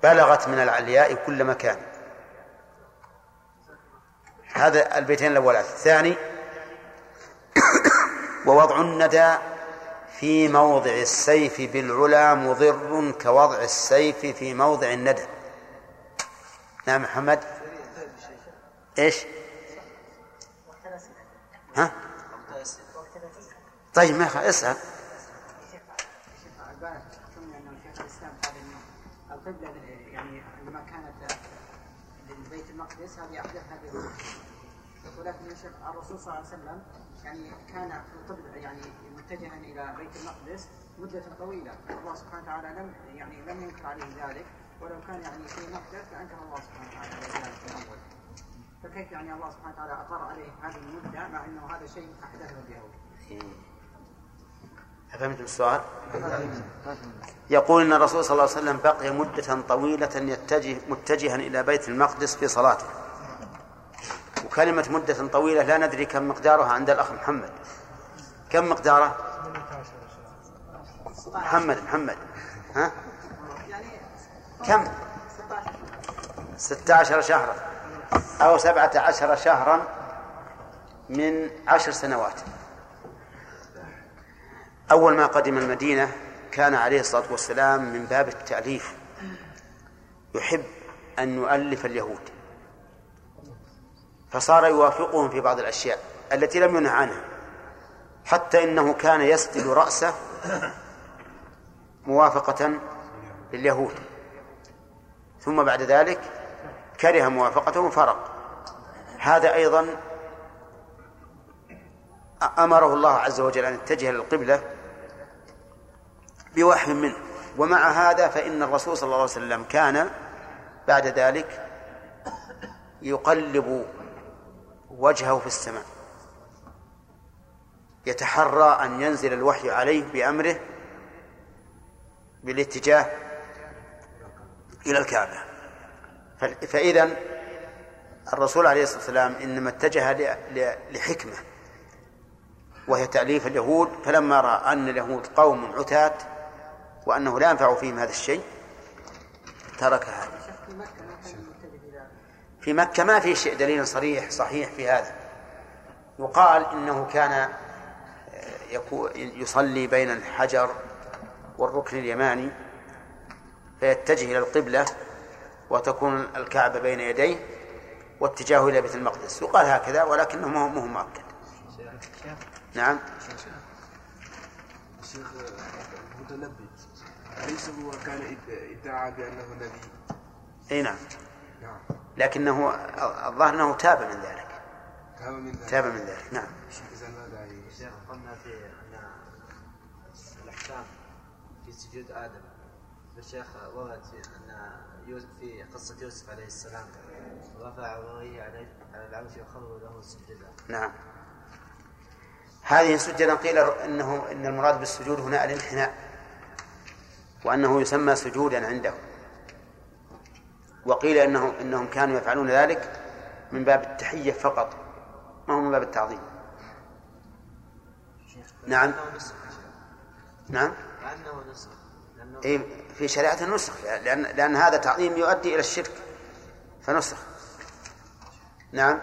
بلغت من العلياء كل مكان. هذا البيتين الأول. الثاني ووضع الندى في موضع السيف بالعلا مضر كوضع السيف في موضع الندى. نعم محمد ايش؟ ها؟ طيب ما خلاص اسأل. القبلة يعني لما كانت للبيت المقدس هذه أحدثها بذلك، ولكن الرسول صلى الله عليه وسلم يعني كان القبلة يعني متجها إلى بيت المقدس مدة طويلة، الله سبحانه وتعالى لم يعني لم ينكر عليه ذلك، ولو كان يعني في محدث فأنكر الله سبحانه وتعالى ذلك في الأول، فكيف يعني الله سبحانه وتعالى أطار عليه هذه المدة مع أنه هذا شيء أحدثه اليهود؟ فهمت السؤال؟ يقول أن الرسول صلى الله عليه وسلم بقي مدة طويلة يتجه متجها إلى بيت المقدس في صلاته، وكلمة مدة طويلة لا ندري كم مقدارها عند الأخ محمد، كم مقداره؟ محمد محمد ها؟ كم؟ ستة عشر شهرا أو سبعة عشر شهرا من عشر سنوات. أول ما قدم المدينة كان عليه الصلاة والسلام من باب التأليف يحب أن يؤلف اليهود، فصار يوافقهم في بعض الأشياء التي لم ينه عنها، حتى إنه كان يسدل رأسه موافقة لليهود، ثم بعد ذلك كره موافقتهم فرق. هذا أيضا أمره الله عز وجل أن يتجه للقبلة بوحي منه. ومع هذا فإن الرسول صلى الله عليه وسلم كان بعد ذلك يقلب وجهه في السماء، يتحرى أن ينزل الوحي عليه بأمره بالاتجاه إلى الكعبة. فإذا الرسول عليه الصلاة والسلام إنما اتجه لحكمة وهي تأليف اليهود، فلما رأى أن اليهود قوم عتاة وأنه لا ينفع فيهم هذا الشيء تركها. في مكة ما في شيء دليل صريح صحيح في هذا، وقال إنه كان يصلي بين الحجر والركن اليماني فيتجه إلى القبلة وتكون الكعبة بين يديه واتجاهه إلى بيت المقدس، وقال هكذا ولكنه مو مؤكد. نعم الشيخ المتلبي ليس هو كان ادعى بأنه نبي؟ اي نعم، لكنه الظاهر أنه تاب من ذلك. تاب من ذلك تاب من ذلك نعم. إذا ماذا الشيخ قلنا في أن الأحكام في سجود آدم، الشيخ ورد أن يوسف في قصة يوسف عليه السلام رفع وجهه على العرش وخروا له سجدا. نعم هذه السجدة قيل إنه إن المراد بالسجود هنا الانحناء، وأنه يسمى سجودا عنده، وقيل إنه إنهم كانوا يفعلون ذلك من باب التحية فقط، ما هو من باب التعظيم. نعم نعم إيه في شريعة النسخ، لأن لأن هذا تعظيم يؤدي إلى الشرك فنسخ. نعم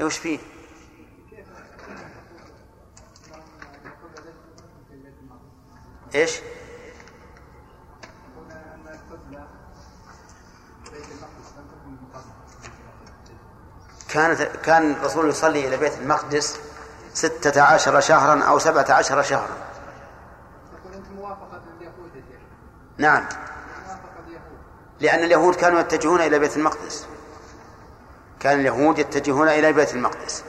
ايش فيه؟ ايش؟ كانت كان الرسول يصلي الى بيت المقدس ستة عشر شهرا او سبعة عشر شهرا. نعم لأن اليهود كانوا يتجهون إلى بيت المقدس، كان اليهود يتجهون إلى بيت المقدس.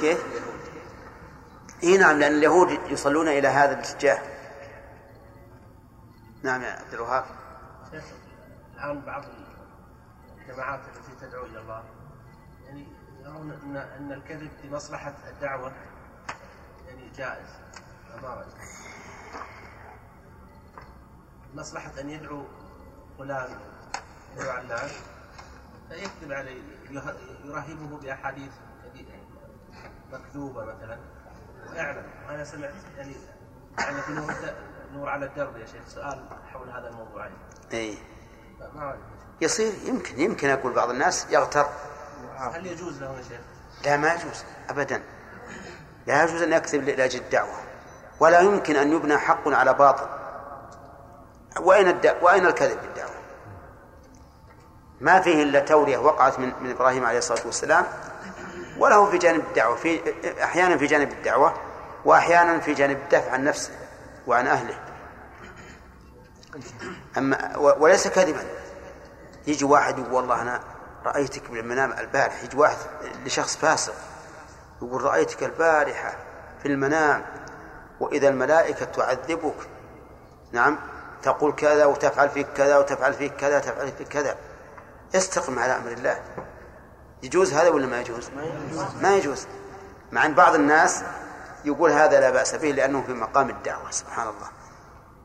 كيف؟ إيه نعم، لأن اليهود يصلون إلى هذا الاتجاه. نعم يا عبد الوهاب. الآن بعض الجماعات التي تدعو إلى الله يعني يرون أن أن الكذب لمصلحة الدعوة يعني جائز عبارة مصلحة أن يدعو فلان يدعو علان فيكذب عليه يرهبه بأحاديث مكذوبة مثلا ويعلم. أنا سمعت يعني أنا في نور على الدرب يا شيخ سؤال حول هذا الموضوع يعني. أي يصير يمكن يمكن أقول بعض الناس يغتر. هل يجوز له يا شيخ؟ لا ما يجوز أبدا، لا يجوز أن يكذب لأجل الدعوة، ولا يمكن أن يبنى حق على باطل. وأين الد... وأين الكذب بالدعوة؟ ما فيه إلا تورية وقعت من... من إبراهيم عليه الصلاة والسلام، وله في جانب الدعوة في... أحيانا في جانب الدعوة وأحيانا في جانب الدفع عن نفسه وعن أهله. أما و... وليس كذبا. يجي واحد يقول والله أنا رأيتك بالمنام البارح، يجي واحد لشخص فاسق يقول رأيتك البارحة في المنام وإذا الملائكة تعذبك، نعم تقول كذا وتفعل فيك كذا وتفعل فيك كذا تفعل فيك كذا. استقم على أمر الله. يجوز هذا ولا ما يجوز؟ ما يجوز. مع أن بعض الناس يقول هذا لا بأس به لأنه في مقام الدعوة. سبحان الله،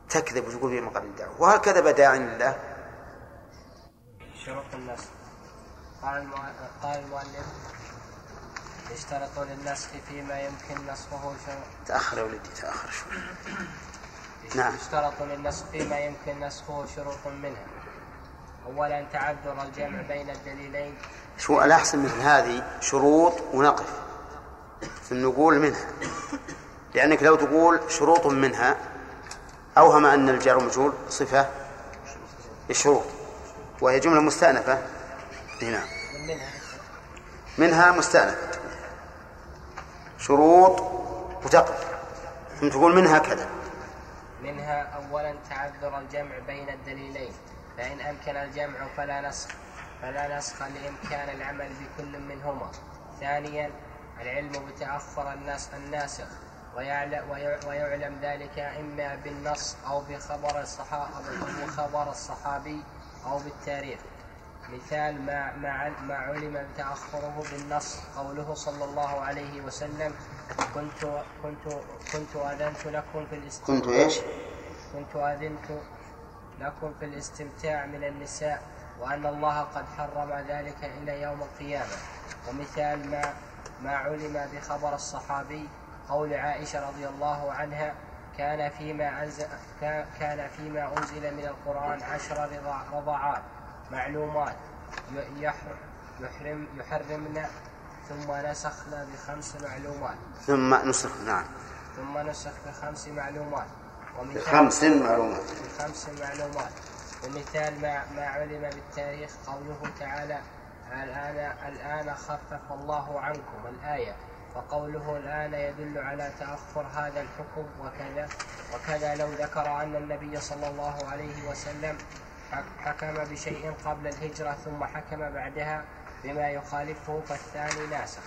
تكذب وتقول في مقام الدعوة، وهل كذب داعٍ لله؟ شرط النسخ. قال المؤلف يشترط للنسخ فيما يمكن نسخه شرط. تأخر يا ولدي تأخر شوي. نعم. يشترط للنسخ فيما يمكن نسخه شروط منها. أولا تعذر الجمع بين الدليلين. شو الأحسن من هذه شروط ونقف ثم نقول منها، لأنك لو تقول شروط منها أوهم أن الجار ومجهول صفة الشروط وهي جملة مستأنفة. هنا منها مستأنفة شروط وتقف ثم تقول منها كذا. منها أولا تعذر الجمع بين الدليلين، فإن أمكن الجمع فلا نسخ فلا نسخ لإمكان العمل بكل منهما. ثانيا العلم بتأخر الناسخ ويعلم ذلك إما بالنص أو بخبر الصحابي أو بالتاريخ. مثال ما علم تأخره بالنص قوله صلى الله عليه وسلم كنت كنت كنت أذنت لكم في الاستمتاع كنت إيش كنت أذنت لكم في الاستمتاع من النساء، وأن الله قد حرم ذلك إلى يوم القيامة. ومثال ما ما علم بخبر الصحابي قول عائشة رضي الله عنها كان فيما أنزل كان فيما أنزل من القرآن عشر رضعات معلومات يحرم يحرمنا ثم نسخنا بخمس معلومات ثم نسخ نعم ثم نسخ بخمس معلومات بخمس معلومات بخمس معلومات. ومثال ما ما علم بالتاريخ قوله تعالى الآن الآن خفف الله عنكم الآية، وقوله الآن يدل على تأخر هذا الحكم. وكذا وكذا لو ذكر أن النبي صلى الله عليه وسلم حكم بشيء قبل الهجرة ثم حكم بعدها بما يخالفه فالثاني ناسخ.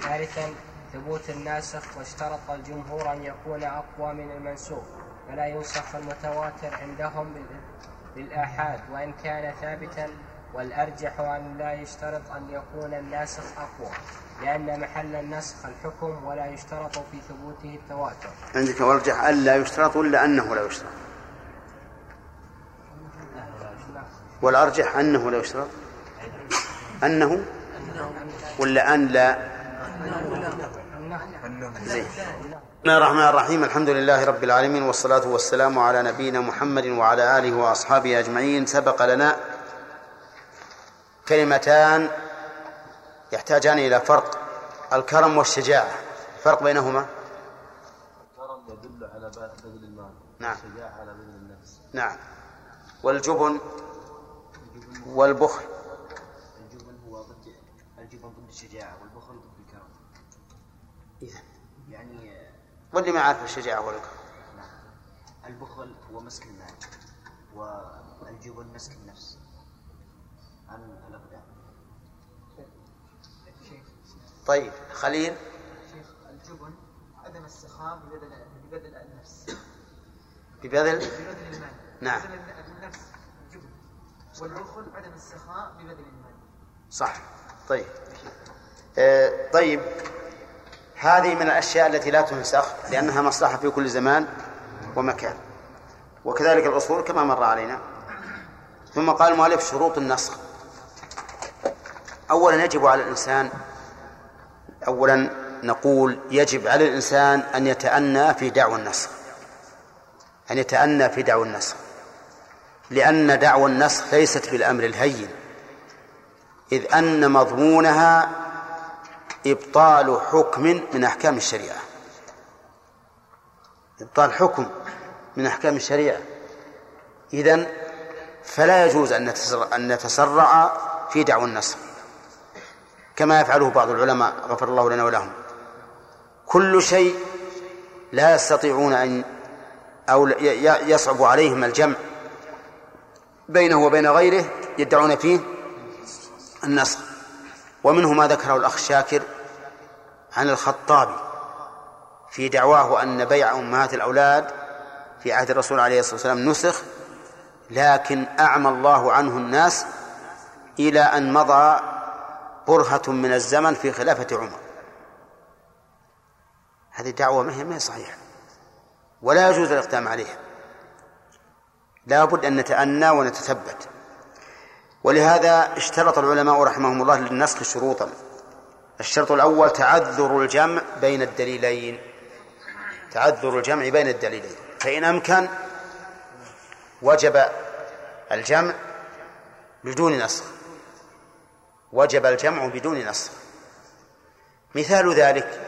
ثالثا ثبوت الناسخ، واشترط الجمهور أن يكون أقوى من المنسوخ فلا ينسخ المتواتر عندهم بالآحاد وإن كان ثابتا، والأرجح أن لا يشترط أن يكون الناسخ أقوى لأن محل النسخ الحكم ولا يشترط في ثبوته التواتر. عندك وارجح أن لا يشترط ولا أنه لا يشترط؟ والأرجح أنه لا يشترط. أنه ولا أن لا؟ بسم الله الرحمن الرحيم. الحمد لله رب العالمين، والصلاة والسلام على نبينا محمد وعلى آله وأصحابه أجمعين. سبق لنا كلمتان يحتاجان إلى فرق: الكرم والشجاعة. الفرق بينهما الكرم يدل على بذل المال، نعم، والشجاعة على بذل النفس، نعم. والجبن والبخل، الجبن هو ضد الجبن ضد الشجاعة والبخل ضد الكرم. إذا يعني واللي ما عارف الشجاعة والكرم، نعم، البخل هو مسك المال والجبن مسك النفس. طيب خليل. شيخ الجبن عدم السخام ببذل ببذل النفس. ببذل؟ ببذل المال. نعم. النفس الجبن. والبخل عدم السخاء ببذل المال. صح. طيب. آه طيب. هذه من الأشياء التي لا تنسخ لأنها مصلحة في كل زمان ومكان. وكذلك الأصول كما مر علينا. ثم قال المؤلف شروط النسخ. أولا يجب على الإنسان أولا نقول يجب على الإنسان أن يتأنى في دعوى النسخ أن يتأنى في دعوى النسخ لأن دعوى النسخ ليست بالأمر الهين، إذ أن مضمونها إبطال حكم من أحكام الشريعة إبطال حكم من أحكام الشريعة إذن فلا يجوز أن نتسرع في دعوى النسخ كما يفعله بعض العلماء غفر الله لنا ولهم. كل شيء لا يستطيعون أن أو يصعب عليهم الجمع بينه وبين غيره يدعون فيه النسخ. ومنه ما ذكره الأخ شاكر عن الخطابي في دعواه أن بيع أمهات الأولاد في عهد الرسول عليه الصلاة والسلام نسخ، لكن أعمى الله عنه الناس إلى أن مضى برهة من الزمن في خلافة عمر. هذه الدعوة ما هي صحيحة ولا يجوز الاقدام عليها، لا بد أن نتأنى ونتثبت. ولهذا اشترط العلماء رحمهم الله للنسخ شروطا. الشرط الأول تعذر الجمع بين الدليلين تعذر الجمع بين الدليلين فإن أمكن وجب الجمع بدون نسخ وجب الجمع بدون نسخ. مثال ذلك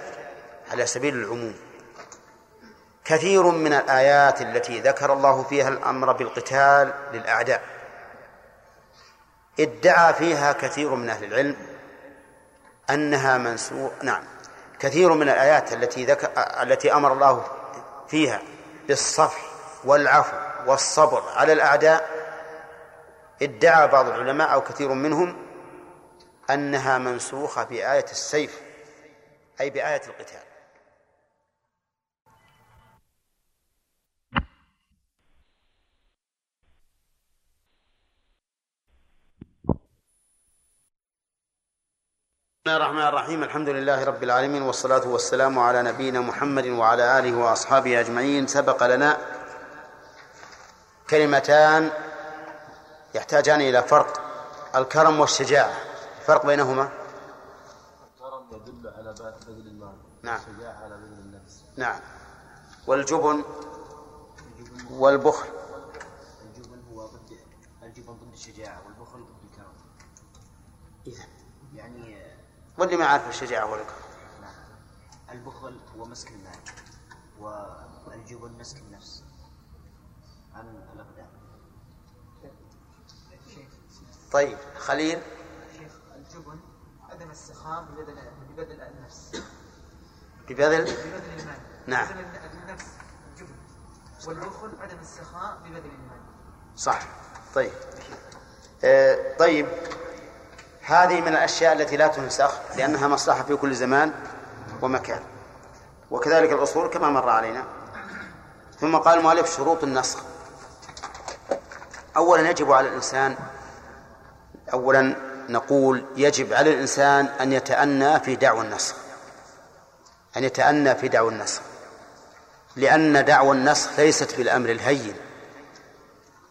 على سبيل العموم كثير من الآيات التي ذكر الله فيها الأمر بالقتال للأعداء ادعى فيها كثير من أهل العلم أنها منسوخة. نعم كثير من الآيات التي ذكر التي أمر الله فيها بالصفح والعفو والصبر على الأعداء ادعى بعض العلماء أو كثير منهم أنها منسوخة بآية السيف أي بآية القتال. بسم الله الرحمن الرحيم. الحمد لله رب العالمين والصلاة والسلام على نبينا محمد وعلى آله وأصحابه أجمعين. سبق لنا كلمتان يحتاجان إلى فرق: الكرم والشجاعة. الفرق بينهما الكرم يدل على بذل المال، نعم، والشجاعة على بذل النفس، نعم. والجبن والبخل الجبن هو ضد الجبن ضد الشجاعة والبخل ضد الكرم. إذا يعني واللي ما عارف الشجاعة والكرم، نعم، البخل هو مسك المال والجبن مسك النفس عن الأقدام. طيب خليل. الجبن عدم السخام ببذل النفس ببذل المال، نعم، النفس الجبن. والبخل عدم السخاء ببذل المال. صح. طيب آه طيب هذه من الأشياء التي لا تنسخ لأنها مصلحة في كل زمان ومكان. وكذلك الأصول كما مر علينا. ثم قال المؤلف شروط النسخ. أولا يجب على الإنسان أولا نقول يجب على الإنسان أن يتأنى في دعوى النسخ أن يتأنى في دعوى النسخ لأن دعوى النسخ ليست بالأمر الهين،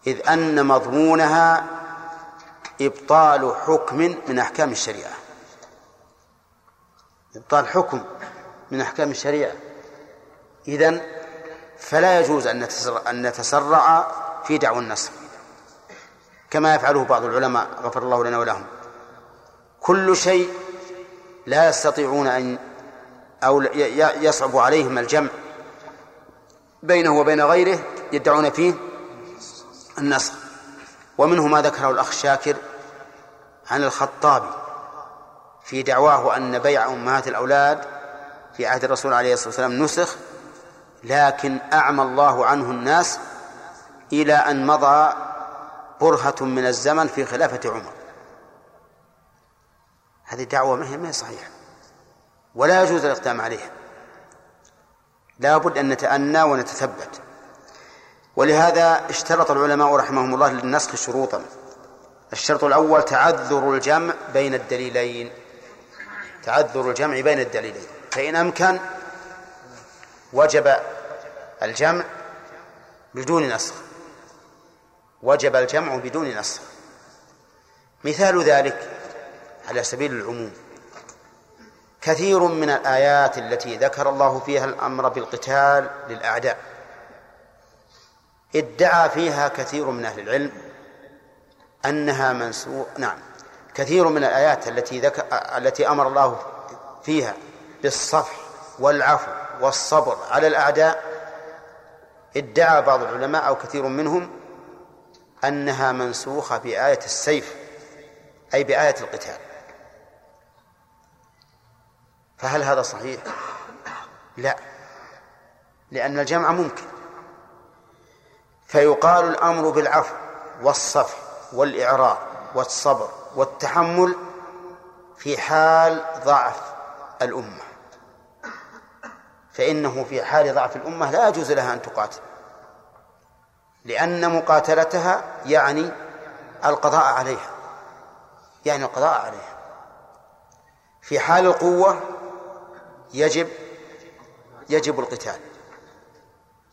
إذ أن مضمونها إبطال حكم من أحكام الشريعة إبطال حكم من أحكام الشريعة إذن فلا يجوز أن نتسرع في دعوى النسخ كما يفعله بعض العلماء غفر الله لنا ولهم. كل شيء لا يستطيعون أن أو يصعب عليهم الجمع بينه وبين غيره يدعون فيه النسخ. ومنه ما ذكره الأخ شاكر عن الخطابي في دعواه أن بيع أمهات الأولاد في عهد الرسول عليه الصلاة والسلام نسخ، لكن أعمى الله عنه الناس إلى أن مضى برهة من الزمن في خلافة عمر. هذه الدعوة ما هي صحيحة ولا يجوز الاقدام عليها، لا بد أن نتأنى ونتثبت. ولهذا اشترط العلماء رحمهم الله للنسخ شروطا. الشرط الأول تعذر الجمع بين الدليلين، تعذر الجمع بين الدليلين، فإن أمكن وجب الجمع بدون نسخ، وجب الجمع بدون نسخ. مثال ذلك على سبيل العموم كثير من الآيات التي ذكر الله فيها الأمر بالقتال للأعداء، ادعى فيها كثير من أهل العلم أنها منسوخة. نعم، كثير من الآيات التي ذكر التي أمر الله فيها بالصفح والعفو والصبر على الأعداء، ادعى بعض العلماء أو كثير منهم أنها منسوخة بآية السيف، أي بآية القتال. فهل هذا صحيح؟ لا، لأن الجمع ممكن. فيقال الأمر بالعفو والصفح والإعراض والصبر والتحمل في حال ضعف الأمة، فإنه في حال ضعف الأمة لا يجوز لها أن تقاتل، لأن مقاتلتها يعني القضاء عليها، يعني القضاء عليها. في حال القوة يجب يجب القتال،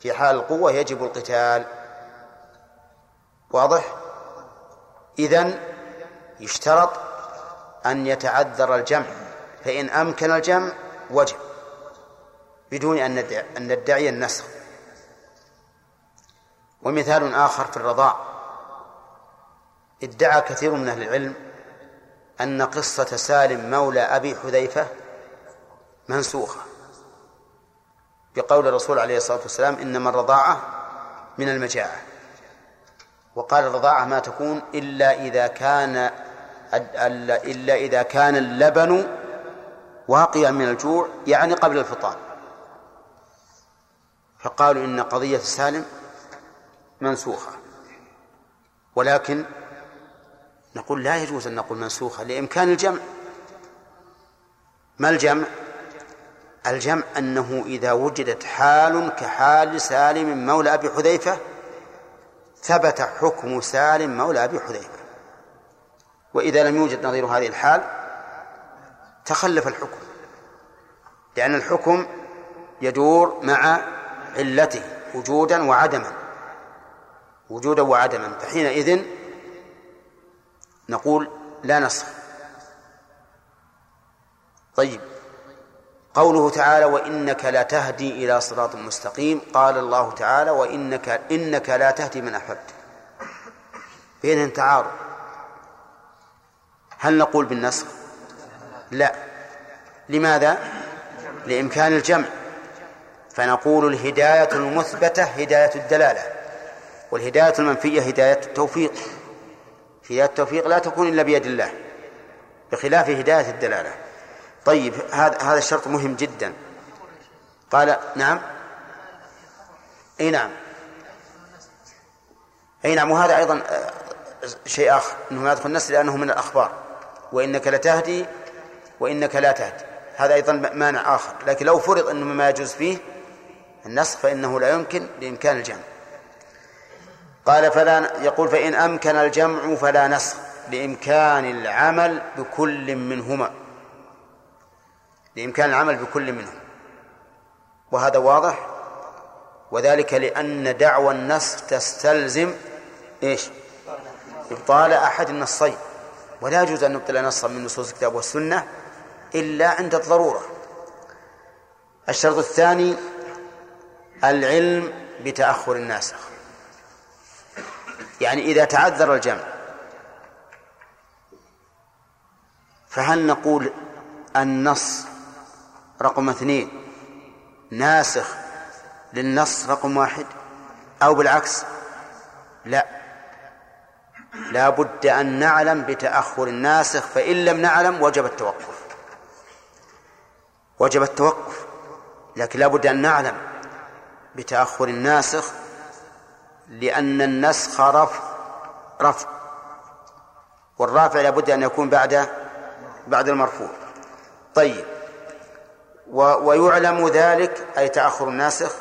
في حال القوة يجب القتال. واضح؟ إذن يشترط أن يتعذر الجمع، فإن أمكن الجمع وجب بدون أن ندعي النسخ. ومثال آخر في الرضاع، ادعى كثير من أهل العلم أن قصة سالم مولى أبي حذيفة منسوخة بقول الرسول عليه الصلاة والسلام إنما الرضاعة من المجاعة، وقال الرضاعة ما تكون إلا إذا كان إلا إذا كان اللبن واقيا من الجوع، يعني قبل الفطام. فقالوا إن قضية سالم منسوخة، ولكن نقول لا يجوز أن نقول منسوخة لإمكان الجمع. ما الجمع؟ الجمع أنه إذا وجدت حال كحال سالم مولى أبي حذيفة ثبت حكم سالم مولى أبي حذيفة، وإذا لم يوجد نظير هذه الحال تخلف الحكم، لأن الحكم يدور مع علته وجودا وعدما وجودا وعدما فحينئذ نقول لا نسخ. طيب، قوله تعالى وإنك لا تهدي إلى صراط مستقيم، قال الله تعالى وإنك إنك لا تهدي من أحببت، بينهم تعارض. هل نقول بالنسخ؟ لا. لماذا؟ لإمكان الجمع، فنقول الهداية المثبتة هداية الدلالة، والهداية المنفية هداية التوفيق. هداية التوفيق لا تكون إلا بيد الله، بخلاف هداية الدلالة. طيب، هذا هذا الشرط مهم جدا. قال نعم، اي نعم، اي نعم. وهذا ايضا شيء اخر، انه ما يدخل النسل لانه من الاخبار، وانك لتهدي وانك لا تهدي، هذا ايضا مانع اخر. لكن لو فرض انه ما يجوز فيه النسخ فانه لا يمكن لامكان الجمع. قال فلا يقول فان امكن الجمع فلا نسخ لامكان العمل بكل منهما، لإمكان العمل بكل منهم. وهذا واضح، وذلك لأن دعوى النص تستلزم إيش؟ إبطال أحد النصين، ولا يجوز أن نبطل نصا من نصوص الكتاب والسنة إلا عند الضرورة. الشرط الثاني العلم بتأخر الناسخ، يعني إذا تعذر الجمع فهل نقول النص رقم اثنين ناسخ للنص رقم واحد أو بالعكس؟ لا، لا بد أن نعلم بتأخر الناسخ، فإن لم نعلم وجب التوقف، وجب التوقف. لكن لا بد أن نعلم بتأخر الناسخ، لأن النسخ رفع رفع والرافع لا بد أن يكون بعد بعد المرفوع. طيب، ويعلم ذلك أي تأخر الناسخ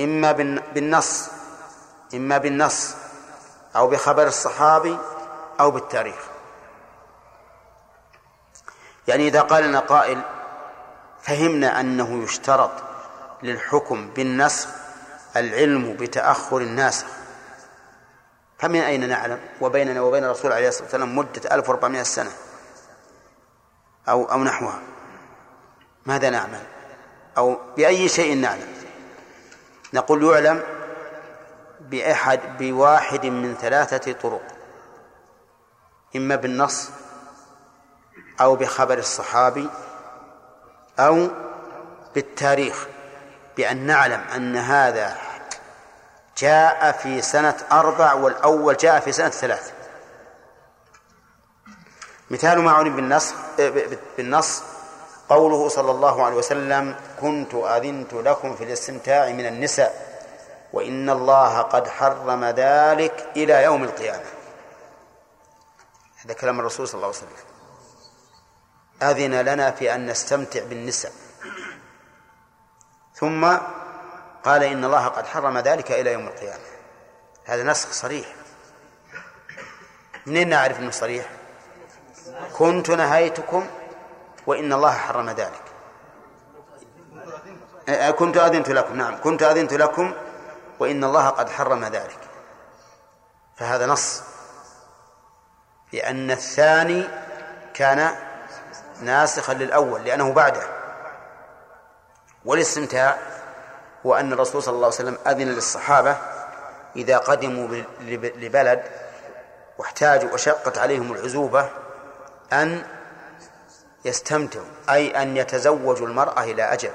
إما بالنص إما بالنص أو بخبر الصحابي أو بالتاريخ. يعني إذا قال لنا قائل فهمنا أنه يشترط للحكم بالنسخ العلم بتأخر الناسخ، فمن أين نعلم وبيننا وبين الرسول عليه الصلاة والسلام مدة ألف وأربعمائة سنة أو أو نحوها؟ ماذا نعمل أو بأي شيء نعلم؟ نقول يعلم بأحد بواحد من ثلاثة طرق، إما بالنص أو بخبر الصحابي أو بالتاريخ، بأن نعلم أن هذا جاء في سنة أربع والأول جاء في سنة ثلاث. مثال ما علم بالنص بالنص قوله صلى الله عليه وسلم: كنت أذنت لكم في الاستمتاع من النساء وإن الله قد حرم ذلك إلى يوم القيامة. هذا كلام الرسول صلى الله عليه وسلم، أذن لنا في أن نستمتع بالنساء، ثم قال إن الله قد حرم ذلك إلى يوم القيامة. هذا نسخ صريح. منين نعرف أنه صريح؟ كنت نهيتكم وإن الله حرم ذلك، كنت أذنت لكم، نعم كنت أذنت لكم وإن الله قد حرم ذلك. فهذا نص، لأن الثاني كان ناسخا للأول لأنه بعده. والاستمتاع هو أن الرسول صلى الله عليه وسلم أذن للصحابة إذا قدموا لبلد واحتاجوا وشقت عليهم العزوبة أن يستمتعوا، أي أن يتزوجوا المرأة إلى أجل،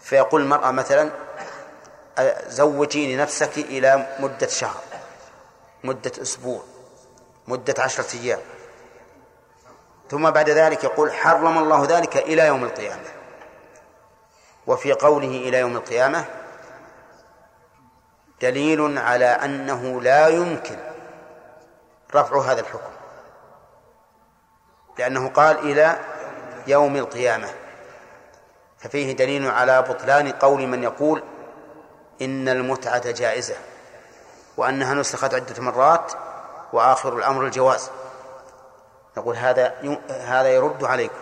فيقول المرأة مثلا: زوجيني نفسك إلى مدة شهر، مدة أسبوع، مدة عشرة أيام، ثم بعد ذلك يقول: حرم الله ذلك إلى يوم القيامة. وفي قوله إلى يوم القيامة دليل على أنه لا يمكن رفع هذا الحكم، لأنه قال إلى يوم القيامة، ففيه دليل على بطلان قول من يقول إن المتعة جائزة وأنها نسخت عدة مرات وآخر الأمر الجواز. نقول هذا هذا يرد عليكم،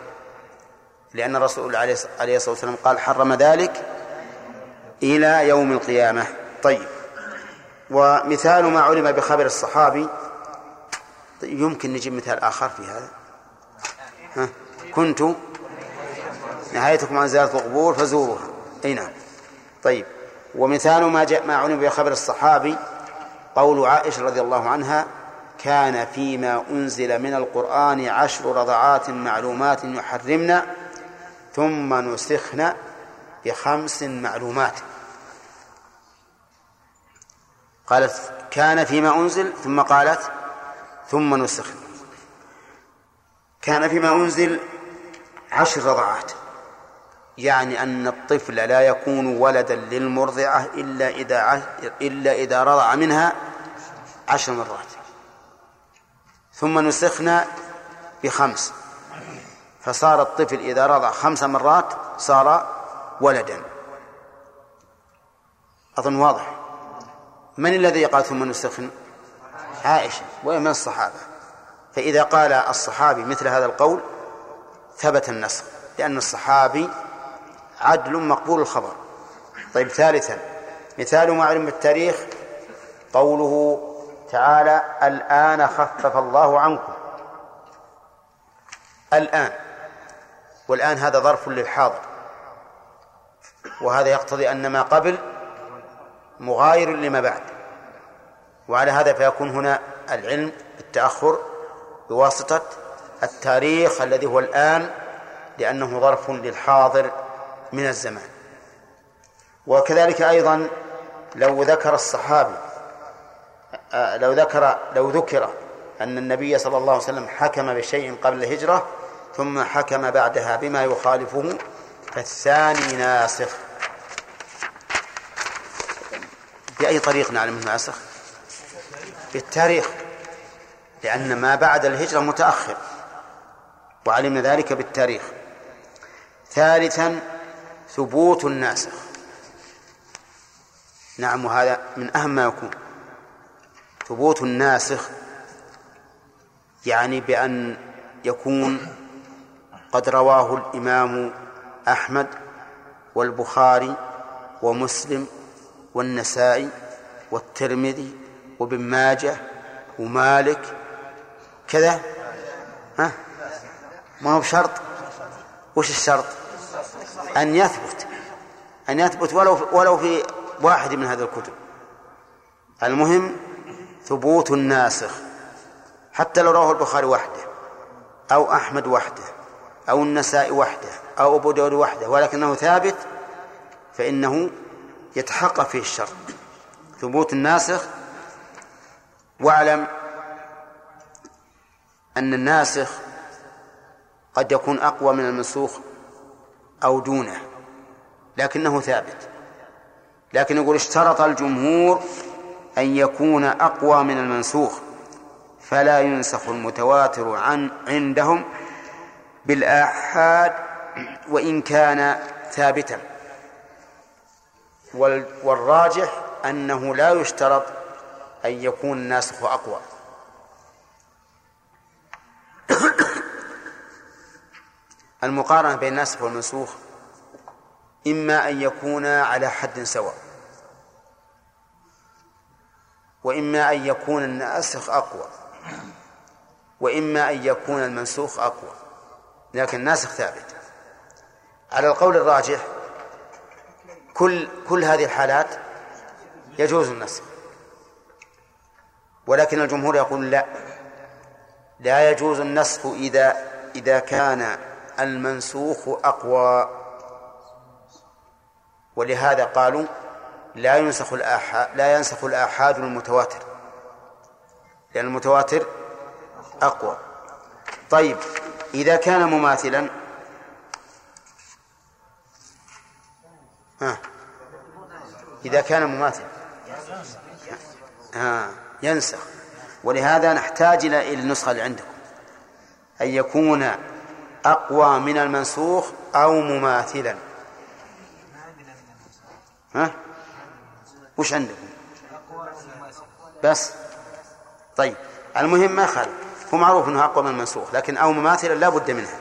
لأن الرسول عليه الصلاة والسلام قال حرم ذلك إلى يوم القيامة. طيب، ومثال ما علم بخبر الصحابي، يمكن نجيب مثال آخر في هذا؟ ها؟ كنت نهايتكم عن زيارة القبور فزوروها، أي نعم. طيب، ومثال ما جاء ما علم بخبر الصحابي قول عائشة رضي الله عنها: كان فيما أنزل من القرآن عشر رضعات معلومات يحرمنا ثم نسخنا بخمس معلومات. قالت كان فيما أنزل، ثم قالت ثم نسخنا. كان فيما أنزل عشر رضعات، يعني أن الطفل لا يكون ولدا للمرضعة إلا إذا إلا إذا رضع منها عشر مرات، ثم نسخنا بخمس، فصار الطفل إذا رضع خمس مرات صار ولدا. أظن واضح. من الذي قال ثم نسخنا؟ عائشة، ومن الصحابة. فإذا قال الصحابي مثل هذا القول ثبت النسخ، لأن الصحابي عدل مقبول الخبر. طيب، ثالثا مثال ما علم بالتاريخ قوله تعالى: الآن خفف الله عنكم. الآن، والآن هذا ظرف للحاضر، وهذا يقتضي أن ما قبل مغاير لما بعد، وعلى هذا فيكون هنا العلم بالتأخر بواسطة التاريخ الذي هو الآن، لأنه ظرف للحاضر من الزمان. وكذلك أيضا لو ذكر الصحابي لو ذكر لو ذكر أن النبي صلى الله عليه وسلم حكم بشيء قبل الهجرة ثم حكم بعدها بما يخالفه فالثاني ناسخ. بأي طريق نعلم الناسخ؟ بالتاريخ، لأن ما بعد الهجرة متأخر وعلمنا ذلك بالتاريخ. ثالثا ثبوت الناسخ. نعم، وهذا من أهم ما يكون، ثبوت الناسخ يعني بأن يكون قد رواه الإمام أحمد والبخاري ومسلم والنسائي والترمذي وابن ماجه ومالك كذا. ها؟ ما هو بشرط. وش الشرط؟ أن يثبت أن يثبت ولو ولو في واحد من هذه الكتب. المهم ثبوت الناسخ، حتى لو رواه البخاري وحده أو أحمد وحده أو النسائي وحده أو أبو داود وحده ولكنه ثابت، فإنه يتحقق فيه الشرط ثبوت الناسخ. واعلم أن الناسخ قد يكون أقوى من المنسوخ أو دونه لكنه ثابت، لكن يقول اشترط الجمهور أن يكون أقوى من المنسوخ فلا ينسخ المتواتر عن عندهم بالآحاد وإن كان ثابتا. والراجح أنه لا يشترط أن يكون الناسخ أقوى. المقارنة بين الناسخ والمنسوخ إما أن يكون على حد سواء وإما أن يكون الناسخ أقوى وإما أن يكون المنسوخ أقوى، لكن الناسخ ثابت. على القول الراجح كل كل هذه الحالات يجوز النسخ، ولكن الجمهور يقول لا لا يجوز النسخ إذا إذا كان المنسوخ أقوى. ولهذا قالوا لا ينسخ الآحاد لا ينسخ الآحاد المتواتر لأن المتواتر أقوى. طيب إذا كان مماثلا آه. إذا كان مماثلا آه. ينسخ. ولهذا نحتاج إلى النسخة اللي عندكم أن يكون أقوى من المنسوخ أو مماثلا. ها؟ وش عندكم؟ بس طيب المهم ما خالف، هو معروف أنه أقوى من المنسوخ، لكن أو مماثلا لا بد منها.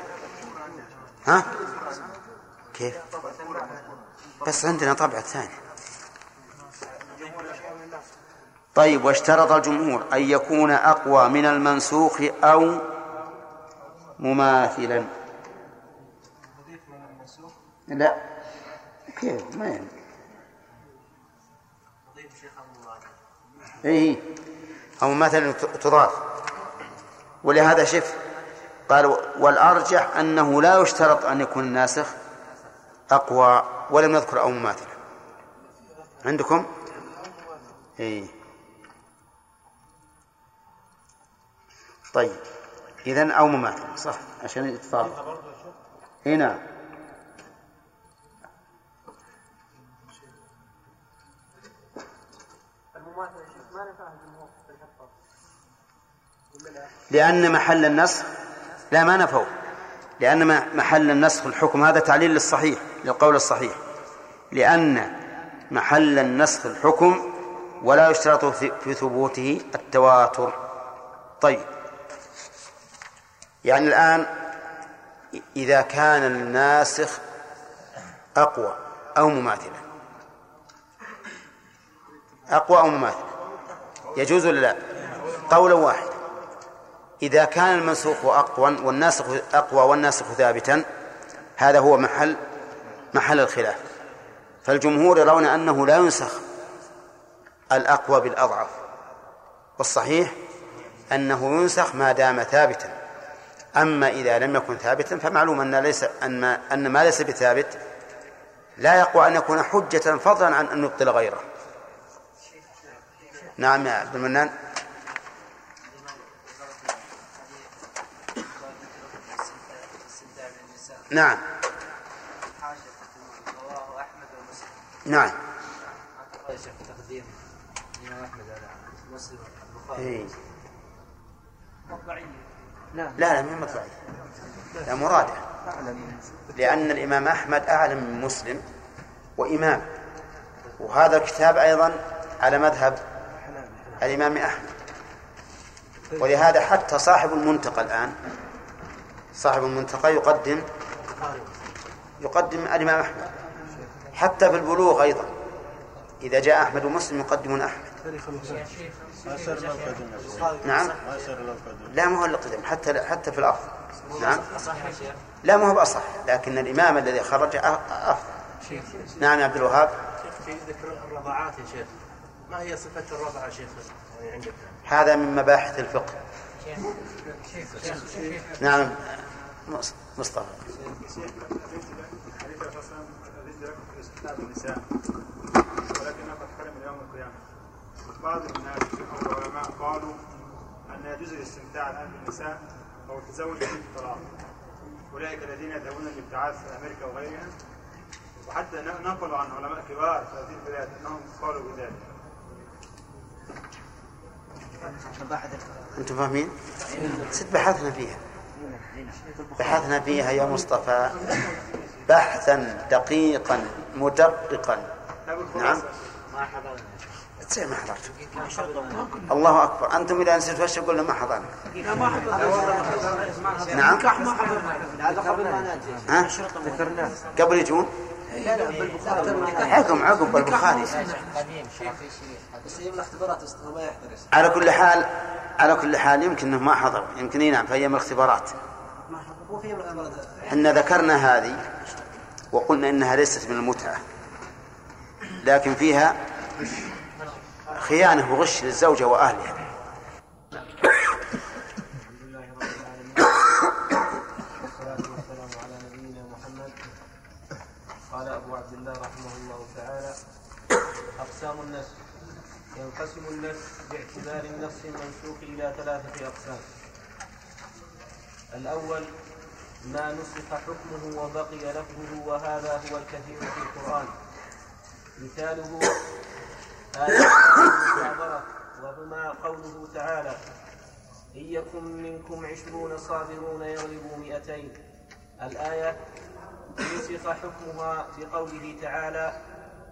ها؟ كيف؟ بس عندنا طبعة ثانية. طيب واشترط الجمهور أن يكون أقوى من المنسوخ أو مماثلا. لا كيف ما يعني. إيه أو مماثلا تضاف. ولهذا شف قالوا والأرجح أنه لا يشترط أن يكون الناسخ أقوى، ولم نذكر أو مماثلا عندكم. إيه طيب إذن أو مماثل صح عشان يتطابق هنا. لأن محل النسخ لا ما نفوه، لأن محل النسخ الحكم. هذا تعليل للصحيح للقول الصحيح، لأن محل النسخ الحكم ولا يشترط في ثبوته التواتر. طيب يعني الآن إذا كان الناسخ أقوى أو مماثلا أقوى أو مماثلا يجوز ولا لا؟ قولا واحد. إذا كان المنسوخ أقوى والناسخ أقوى والناسخ ثابتا، هذا هو محل محل الخلاف. فالجمهور يرون أنه لا ينسخ الأقوى بالأضعف، والصحيح أنه ينسخ ما دام ثابتا. أما إذا لم يكن ثابتا فمعلوم أن, ليس أن, أن ما ليس بثابت لا يقوى أن يكون حجة فضلا عن أن يبطل غيره. نعم يا عبد المنان. نعم نعم إيه. لا لا لا مين مطلعي لا مرادة. لأن الإمام أحمد أعلم من مسلم وإمام، وهذا الكتاب أيضا على مذهب الإمام أحمد، ولهذا حتى صاحب المنتقى الآن صاحب المنتقى يقدم يقدم الإمام أحمد، حتى في البلوغ أيضا إذا جاء أحمد ومسلم يقدمون أحمد. نعم لا ما هو القدم حتى حتى في الأفضل. نعم لا ما هو بأصح، لكن الإمام الذي خرج أفضل. نعم يا عبد الوهاب. شيخ ذكر الرضاعات يا شيخ، ما هي صفة الرضعة شيخ عندك؟ هذا من مباحث الفقه. نعم مصطفى. بعض الناس والعلماء قالوا أن يجوز الاستمتاع الآن بالنساء أو التزوج بالطلاق، أولئك الذين يذهبون للابتعاث في أمريكا وغيرها، وحتى نقلوا عن علماء كبار في هذه البلاد أنهم قالوا بذلك. أنتم فاهمين؟ ست بحثنا فيها بحثنا فيها يا مصطفى بحثا دقيقا مدققا. نعم ما حضرنا زي ما حضرت. الله أكبر. أنتم إذا نسيت وش قلنا ما حضرنا. نعم ها قبل يجون حكم عقب بالبخاري. على كل حال على كل حال يمكن إنه ما حضر، يمكن ينام في أيام الاختبارات. إحنا ذكرنا هذه وقلنا إنها ليست من المتعة، لكن فيها خيانة وغش للزوجة وأهلها. الحمد لله رب العالمين، والصلاة والسلام على نبينا محمد. قال أبو عبد الله رحمه الله تعالى: أقسام النسخ. ينقسم النسخ باعتبار النص المنسوخ إلى ثلاثة أقسام. الأول ما نسخ حكمه وبقي لفظه، وهذا هو الكثير في القرآن. مثاله وهما قوله تعالى: إن يكن منكم عشرون صابرون يغلبوا مئتين. الآية نسخ حكمها بقوله تعالى: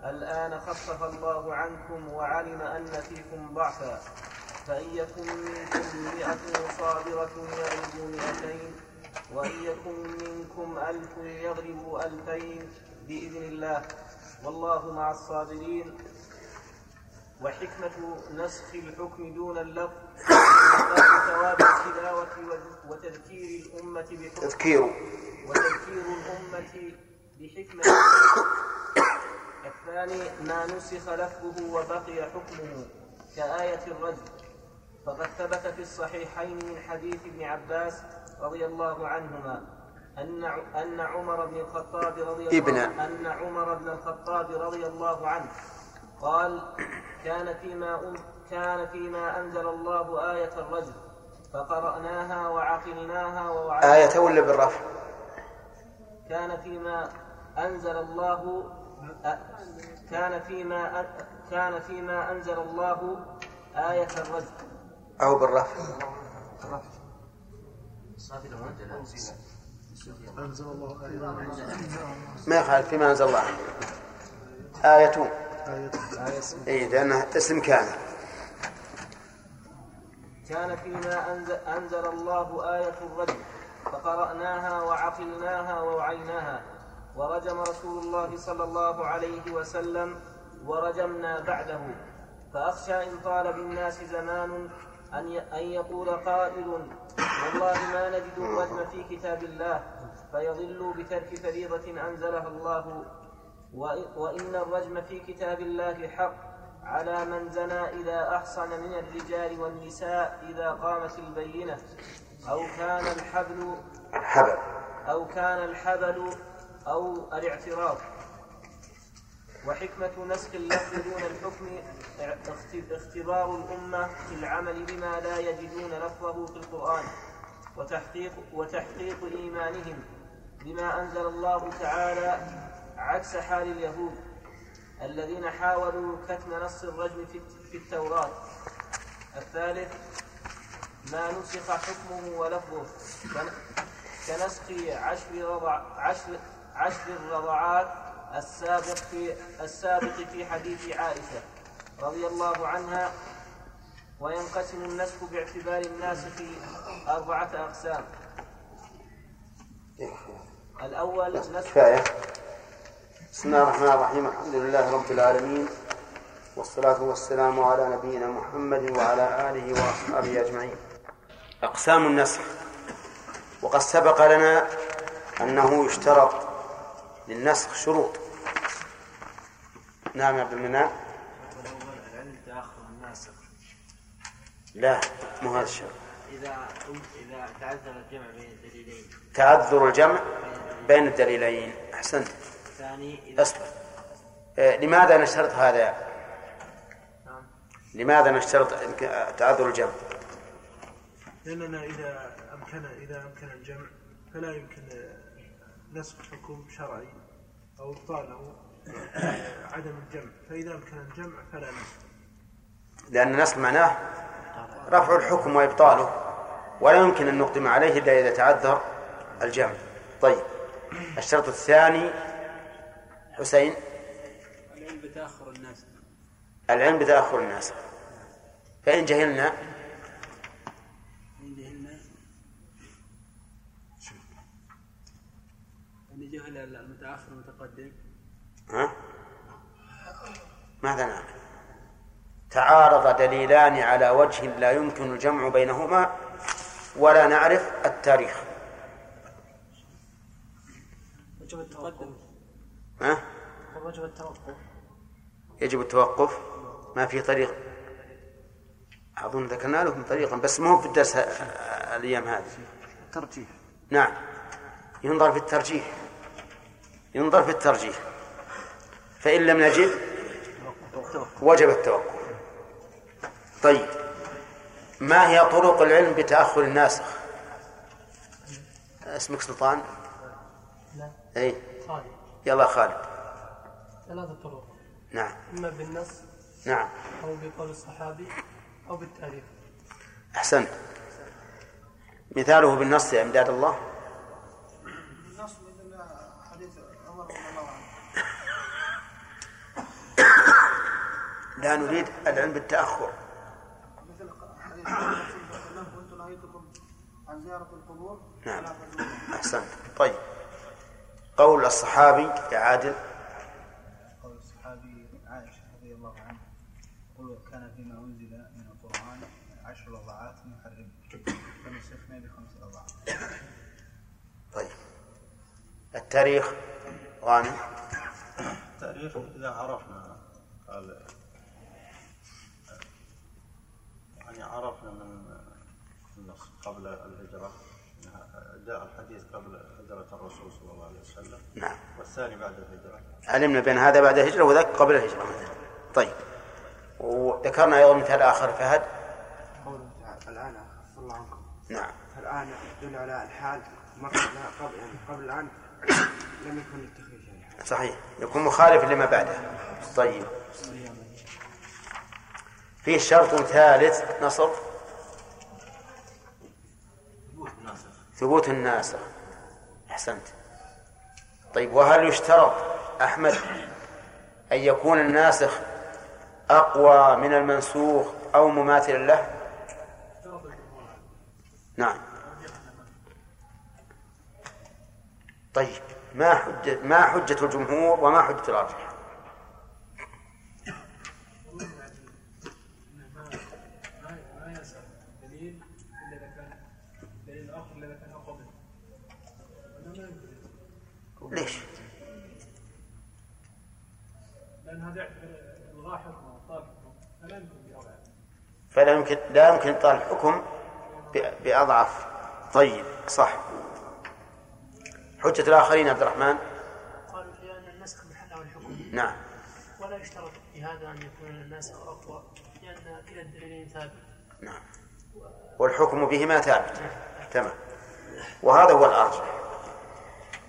الآن خفف الله عنكم وعلم أن فيكم ضعفا، فإن يكن منكم مئة صابرة يغلبوا مئتين، وإن يكن منكم ألف يغلبوا ألفين بإذن الله، والله مع الصابرين. وحكمة نسخ الحكم دون اللفظ ثواب التلاوة وتذكير الأمة بحكمه وتذكير الأمة بحكمة. الثاني ما نسخ لفظه وبقي حكمه كآية الرجم، فقد ثبت في الصحيحين من حديث ابن عباس رضي الله عنهما أن أن عمر بن الخطاب رضي الله عنه أن عمر بن الخطاب رضي الله عنه قال: كان فيما, كان فيما أنزل الله آية الرجل فقرأناها وعقلناها ووعقلناها. آية ولا بالرفع؟ كان فيما أنزل الله كان فيما كان فيما أنزل الله آية الرجل أو بالرفع؟ بالرفع. ما يخالف فيما أنزل الله آية. اي لانها اسم كان كان فيما أنزل, انزل الله آية الرجم فقرأناها وعقلناها ووعيناها، ورجم رسول الله صلى الله عليه وسلم ورجمنا بعده، فأخشى إن طال بالناس زمان أن يقول قائل: والله ما نجد الرجم في كتاب الله، فيضلوا بترك فريضة أنزلها الله. وإن الرجم في كتاب الله حق على من زنى إذا أحصن من الرجال والنساء إذا قامت البينة، أو كان الحبل أو كان الحبل أو الاعتراف. وحكمة نسخ اللفظ دون الحكم اختبار الأمة في العمل بما لا يجدون لفظه في القرآن، وتحقيق وتحقيق إيمانهم بما أنزل الله تعالى، عكس حال اليهود الذين حاولوا كتم نص الرجم في التوراة. الثالث ما نسخ حكمه ولفظه كنسخ عشر رضع عشر عشر الرضعات السابق في السابق في حديث عائشة رضي الله عنها. وينقسم النسخ باعتبار الناسخ أربعة أقسام. الأول نسخ. بسم الله الرحمن الرحيم، الحمد لله رب العالمين، والصلاة والسلام على نبينا محمد وعلى آله وأصحابه أجمعين. أقسام النسخ. وقد سبق لنا أنه يشترط للنسخ شروط. نعم يا عبد المنان. العلم تأخر الناسخ. لا، مو هذا الشرط. إذا إذا تعذر الجمع بين الدليلين. تعذر الجمع بين الدليلين. أحسنت. ثاني. أصبر. آه، لماذا نشترط هذا؟ نعم. لماذا نشترط تعذر الجمع؟ لأننا إذا أمكن إذا أمكن الجمع فلا يمكن نسخ حكم شرعي أو إبطاله عدم الجمع، فإذا أمكن الجمع فلا نسخ. لأن النسخ معناه رفع الحكم وإبطاله، ولا يمكن أن نقدم عليه إلا إذا تعذر الجمع. طيب، الشرط الثاني حسين. العلم بتأخر الناس. العلم بتأخر الناس. فإن جهلنا جهل المتأخر المتقدم، ها؟ ماذا نعمل؟ تعارض دليلان على وجه لا يمكن الجمع بينهما ولا نعرف التاريخ. يجب التوقف. ها؟ يجب التوقف. يجب التوقف. ما في طريق. أظن ذكرنا لكم طريقا، بس مو في الدرس الأيام هذه. الترجيح. نعم، ينظر في الترجيح. ينظر في الترجيح، فإن لم نجد وجب التوقف. طيب، ما هي طرق العلم بتأخر الناسخ؟ اسمك سلطان؟ لا. أي؟ خالد. يلا خالد. ثلاثة طرق. نعم. إما بالنص. نعم. أو بقول الصحابي أو بالتاريخ. أحسنت. مثاله بالنص يا إمداد الله. لا نريد العلم بالتأخر. مثل حديث أنه كنت نهيتكم عن زيارة القبور. نعم، أحسنت. طيب، قول الصحابي يا عادل. قول الصحابي عائشة رضي الله عنها: قل كان فيما أنزل من القرآن عشر رضعات محرم فنسخنا بخمس رضعات. طيب، التاريخ غانم. التاريخ إذا عرفنا قال يعني عرفنا من النص قبل الهجرة، جاء الحديث قبل هجرة الرسول صلى الله عليه وسلم. نعم. والثاني بعد الهجرة، علمنا بين هذا بعد الهجرة وذاك قبل الهجرة مثلا. طيب، وذكرنا أيضا مثال آخر فهد. قوله الآن أخف الله عنكم. نعم. الآن يدل على الحال مرتنا قبل يعني قبل الآن لم يكن التخريج. صحيح، يكون مخالف لما بعده. طيب، فيه شرط ثالث نصر. ثبوت الناسخ. أحسنت. طيب، وهل يشترط أحمد أن يكون الناسخ أقوى من المنسوخ أو مماثلا له؟ نعم. طيب، ما حجة ما حجة الجمهور وما حجة الراجح؟ ليش؟ لأن هذا الغاء حكم طالب فلا يمكن بأضعف. فلا يمكن لا يمكن طالب حكم بأضعف. طيب، صح. حجة الآخرين عبد الرحمن. قالوا لأن النسخ محل الحكم. نعم. ولا يشترط في هذا أن يكون الناسخ أقوى، لأن كلا الدليلين ثابت. نعم. والحكم بهما ثابت. تمام. وهذا هو الأرجح.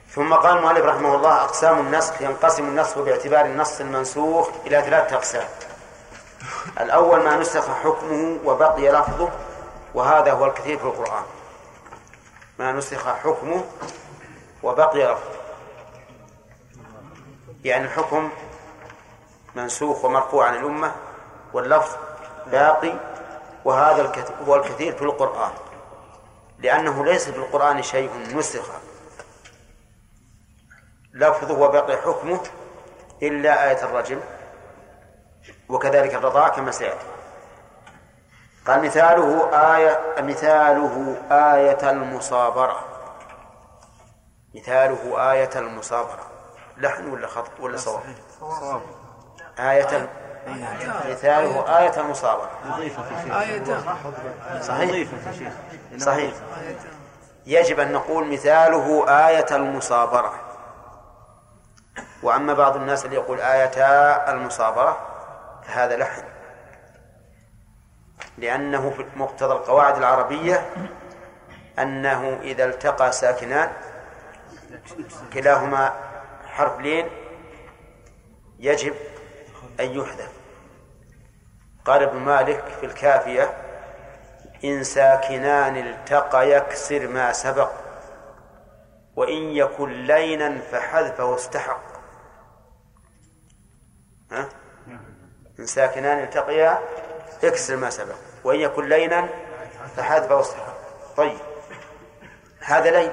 ثم قال المؤلف رحمه الله: أقسام النسخ. ينقسم النسخ باعتبار النص المنسوخ إلى ثلاثة أقسام. الأول ما نسخ حكمه وبقي لفظه، وهذا هو الكثير في القرآن. ما نسخ حكمه وبقي لفظه، يعني الحكم منسوخ ومرفوع عن الأمة واللفظ باقي. وهذا هو الكثير في القرآن، لأنه ليس في القرآن شيء نسخ لفظه وبقي حكمه إلا آية الرجم، وكذلك الرضاع كما سيأتي. قال مثاله آية مثاله آية المصابرة مثاله آية المصابرة لحن ولا خط ولا صور؟ آية مثاله آية المصابرة صحيح صحيح يجب أن نقول مثاله آية المصابرة. وأما بعض الناس اللي يقول آية المصابرة فهذا لحن، لأنه في مقتضى القواعد العربية أنه إذا التقى ساكنان كلاهما حرف لين يجب أن يحذف. قال ابن مالك في الكافية: إن ساكنان التقى يكسر ما سبق، وإن يكن لينا فحذفه استحق. ها؟ إن ساكنان التقيا يكسر ما سبق، وإن يكن لينا فحذفه استحق. طيب هذا لين،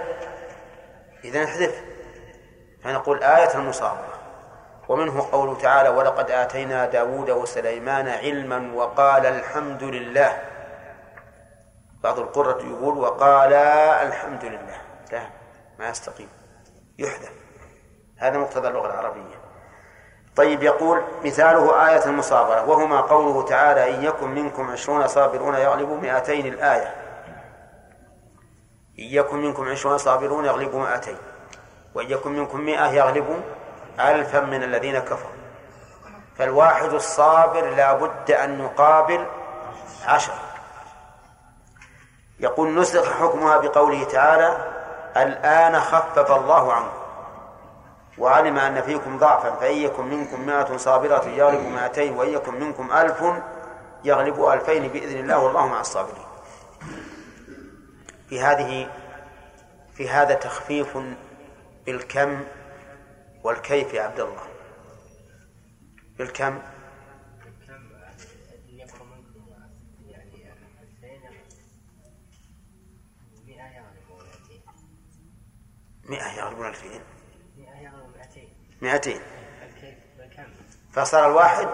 إذن احذف، فنقول آية المصابرة. ومنه قوله تعالى: ولقد آتينا داود وسليمان علما وقال الحمد لله. بعض القرة يقول وقال الحمد لله، لا ما يستقيم، يحذف. هذا مقتضى اللغة العربية. طيب يقول مثاله آية المصابرة، وهما قوله تعالى: إن يكن منكم عشرون صابرون يغلبوا مئتين. الآية إن يكن منكم عشرون صابرون يغلبوا مئتين، وإن يكن منكم مئة يغلبوا ألفا من الذين كفروا. فالواحد الصابر لا بد أن يقابل عشر. يقول نسخ حكمها بقوله تعالى: الآن خفف الله عنكم وعلم أن فيكم ضعفا، فإن يكن منكم مائة صابرة يغلب مائتين، وإن يكن منكم ألف يغلب ألفين بإذن الله، والله مع الصابرين. في هذه في هذا تخفيف بالكم والكيف يا عبد الله. بالكم مئة يغلبون ألفين، مئتين. فصار الواحد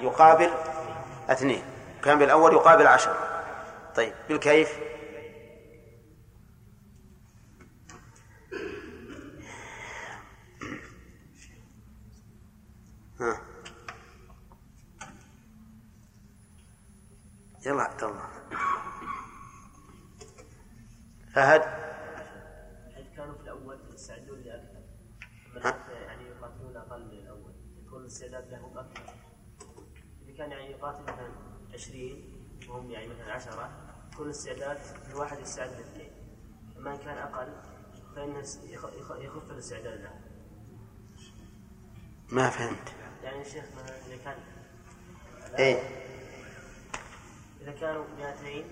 يقابل اثنين، كان بالأول يقابل عشر. طيب بالكيف ها. يلا عبد الله فهد. كانوا في الأول يستعدون لأكثر، يعني يقاتلون أقل من الأول، يكون الاستعداد لهم أكثر. إذا كان يعني يقاتل مثلا عشرين وهم يعني مثلا عشرة، يكون الاستعداد الواحد يستعد لاثنين. أما إن كان أقل فإنه يخف الاستعداد له. ما فهمت يعني الشيخ مثلا إذا كان إيه إذا كانوا مئتين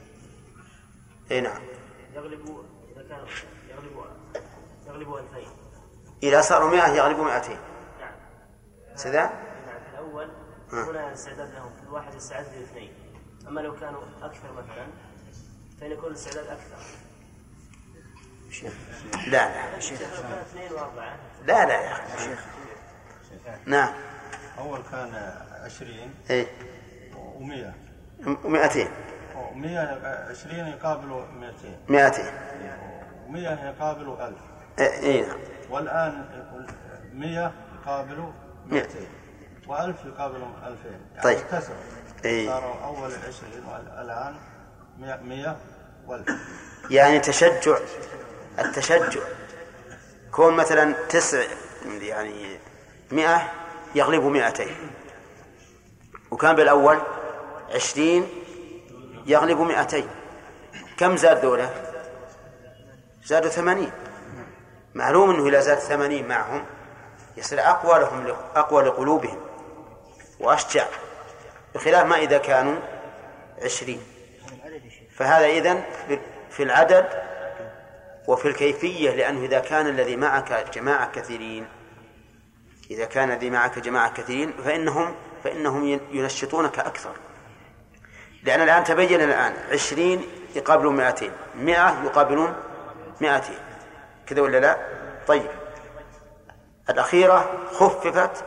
إيه نعم يغلبوا، إذا كانوا يغلبوا يغلبوا ألفين، إذا صاروا مئة يغلبوا مئتين. نعم سدى نعم الأول هنا استعداد لهم الواحد يستعد لاثنين. أما لو كانوا أكثر مثلا فإن يكون الاستعداد أكثر. لا لا اثنين وأربعة لا لا يا أخي شيخ. نعم أول كان عشرين إيه ومئة ومئتين، مئة عشرين يقابلوا مئتين، مئتين ومئة يقابلوا ألف. إيه نعم. والآن مئة يقابلوا مئتين وألف يقابلوا ألفين. طيب كسر إيه. صاروا أول عشرين والآن مئة والألف. يعني تشجع التشجع كون مثلا تسع يعني مئة يغلبوا مئتين، وكان بالأول عشرين يغلبوا مئتين، كم زاد دولة؟ زادوا ثمانين. معلوم أنه إذا زاد ثمانين معهم يصير أقوى لهم، أقوى لقلوبهم وأشجع، بخلاف ما إذا كانوا عشرين. فهذا إذن في العدد وفي الكيفية، لأنه إذا كان الذي معك جماعة كثيرين إذا كان الذي معك جماعة كثيرين فإنهم فإنهم ينشطونك أكثر، لأن الآن تبين الآن عشرين يقابلون مائتين، مائة يقابلون مائتين، كذا ولا لا؟ طيب الأخيرة خففت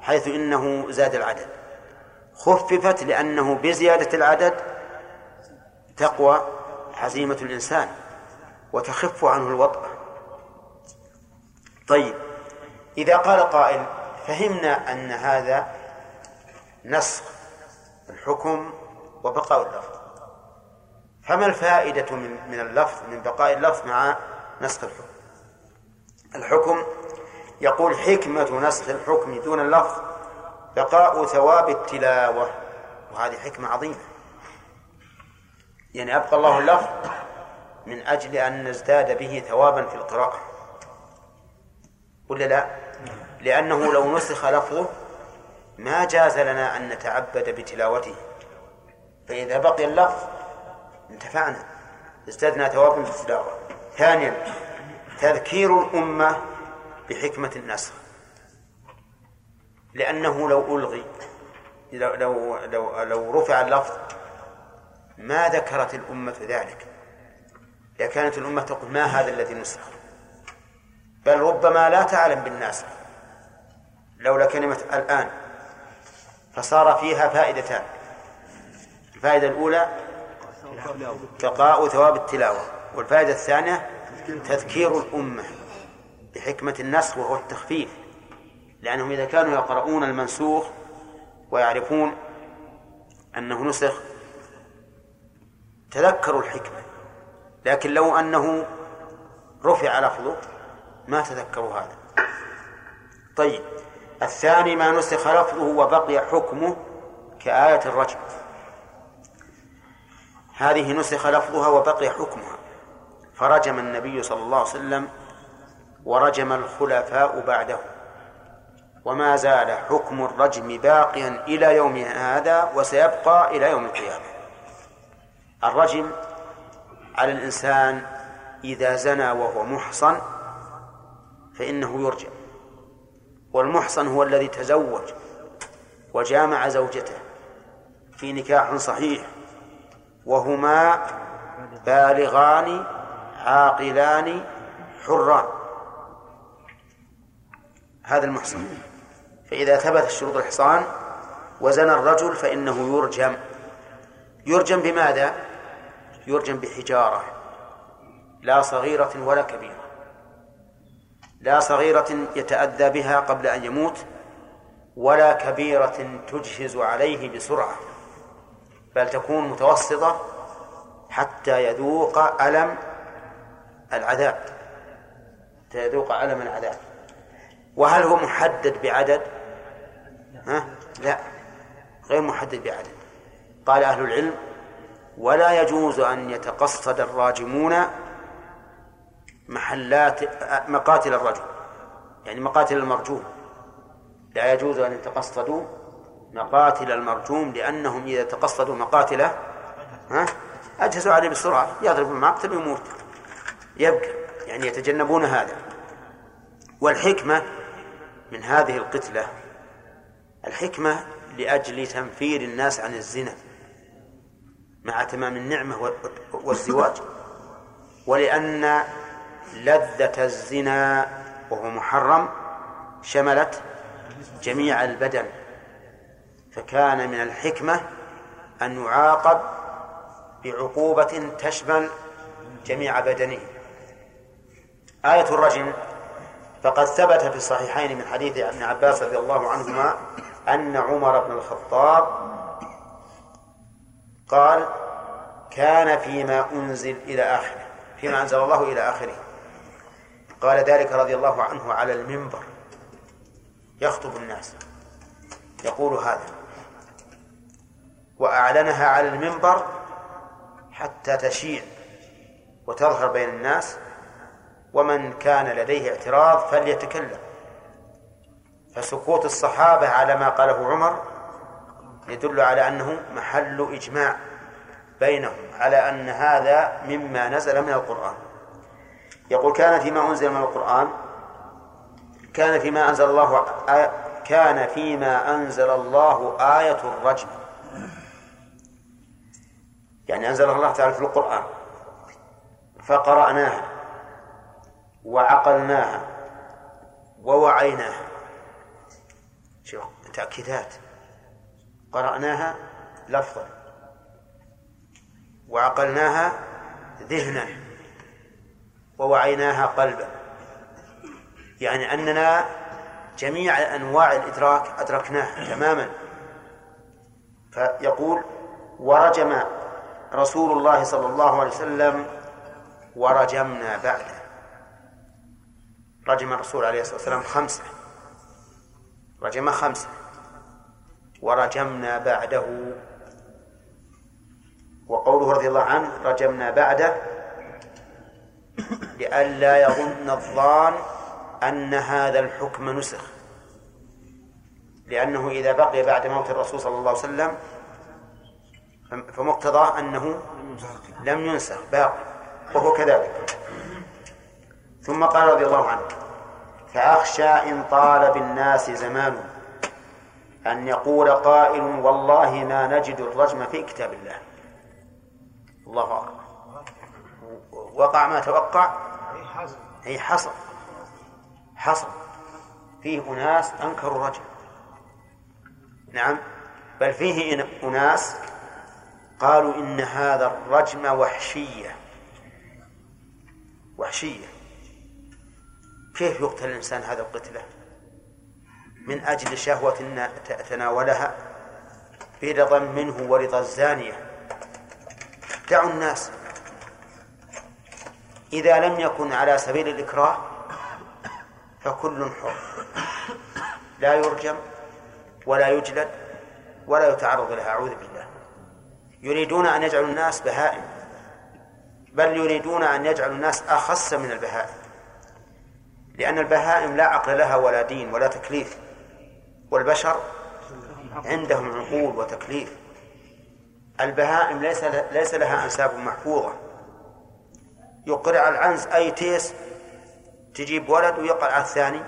حيث إنه زاد العدد، خففت لأنه بزيادة العدد تقوى عزيمة الإنسان وتخف عنه الوطأ. طيب إذا قال قائل فهمنا أن هذا نسخ الحكم وبقاء اللفظ، فما الفائدة من اللفظ من بقاء اللفظ مع نسخ الحكم؟ الحكم يقول حكمة نسخ الحكم دون اللفظ بقاء ثواب التلاوة، وهذه حكمة عظيمة، يعني أبقى الله اللفظ من أجل أن نزداد به ثوابا في القراءة، ولا لا؟ لأنه لو نسخ لفظه ما جاز لنا أن نتعبد بتلاوته، فإذا بقي اللفظ انتفعنا ازدادنا ثوابا في التلاوة. ثانيا تذكير الأمة بحكمة النسخ، لأنه لو ألغي لو, لو, لو, لو رفع اللفظ ما ذكرت الأمة ذلك، لكانت الأمة تقول ما هذا الذي نسخ، بل ربما لا تعلم بالناسخ لولا كلمة الآن. فصار فيها فائدتان، الفائدة الأولى بقاء ثواب التلاوة، والفائدة الثانية تذكير الأمة بحكمة النسخ وهو التخفيف، لأنهم إذا كانوا يقرؤون المنسوخ ويعرفون أنه نسخ تذكروا الحكمة، لكن لو أنه رفع لفظه ما تذكروا هذا. طيب الثاني ما نسخ لفظه وبقي حكمه كآية الرجم، هذه نسخ لفظها وبقي حكمها، فرجم النبي صلى الله عليه وسلم ورجم الخلفاء بعده، وما زال حكم الرجم باقيا إلى يوم هذا وسيبقى إلى يوم القيامة. الرجم على الإنسان إذا زنى وهو محصن فإنه يرجم، والمحصن هو الذي تزوج وجامع زوجته في نكاح صحيح وهما بالغان عاقلان حران، هذا المحصن. فإذا ثبت شروط الإحصان وزنى الرجل فإنه يرجم، يرجم بماذا؟ يرجم بحجارة، لا صغيرة ولا كبيرة، لا صغيرة يتأذى بها قبل أن يموت، ولا كبيرة تجهز عليه بسرعة، بل تكون متوسطة حتى يذوق ألم العذاب حتى يذوق ألم العذاب. وهل هو محدد بعدد؟ ها؟ لا، غير محدد بعدد. قال أهل العلم ولا يجوز أن يتقصد الراجمون محلات مقاتل الرجل، يعني مقاتل المرجوم، لا يجوز أن يتقصدوا مقاتل المرجوم، لأنهم إذا تقصدوا مقاتله أجهزوا عليه بسرعة، يضرب المعقد ويموت يبقى، يعني يتجنبون هذا. والحكمة من هذه القتلة الحكمة لأجل تنفير الناس عن الزنا مع تمام النعمة والزواج، ولأن لذة الزنا وهو محرم شملت جميع البدن، فكان من الحكمة أن يعاقب بعقوبة تشمل جميع بدنه. آية الرجم فقد ثبت في الصحيحين من حديث ابن عباس رضي الله عنهما أن عمر بن الخطاب قال كان فيما أنزل إلى آخره، فيما أنزل الله إلى آخره، قال ذلك رضي الله عنه على المنبر يخطب الناس يقول هذا، وأعلنها على المنبر حتى تشيع وتظهر بين الناس، ومن كان لديه اعتراض فليتكلم. فسكوت الصحابة على ما قاله عمر يدل على أنه محل إجماع بينهم على أن هذا مما نزل من القرآن. يقول كان فيما أنزل من القرآن كان فيما أنزل الله كان فيما أنزل الله آية الرجم، يعني أنزلها الله تعالى في القرآن فقرأناها وعقلناها ووعيناها. شوف تأكيدات، قرأناها لفظا وعقلناها ذهنا ووعيناها قلبا، يعني أننا جميع أنواع الإدراك أدركناها تماما. فيقول ورجم رسول الله صلى الله عليه وسلم ورجمنا بعده. رجم الرسول عليه الصلاة والسلام خمسة، رجم خمسة ورجمنا بعده. وقوله رضي الله عنه رجمنا بعده لئلا يظن الظان أن هذا الحكم نسخ، لأنه إذا بقي بعد موت الرسول صلى الله عليه وسلم فمقتضاه أنه لم ينسخ باقي، وهو كذلك. ثم قال رضي الله عنه فأخشى إن طال بالناس زمانه أن يقول قائل والله ما نجد الرجم في كتاب الله. الله أكبر، وقع ما توقع، أي حصل حصل فيه أناس أنكروا الرجم. نعم، بل فيه أناس قالوا إن هذا الرجم وحشية، وحشية كيف يقتل الإنسان هذا القتلة من أجل شهوة تناولها برضا منه ورضا الزانية. دعوا الناس، إذا لم يكن على سبيل الإكراه فكل حر، لا يرجم ولا يجلد ولا يتعرض لها، أعوذ بالله. يريدون أن يجعلوا الناس بهائم، بل يريدون أن يجعلوا الناس أخص من البهائم، لأن البهائم لا عقل لها ولا دين ولا تكليف، والبشر عندهم عقول وتكليف. البهائم ليس لها أنساب محفوظة، يقرع العنز أي تيس، تجيب ولد ويقرع الثاني،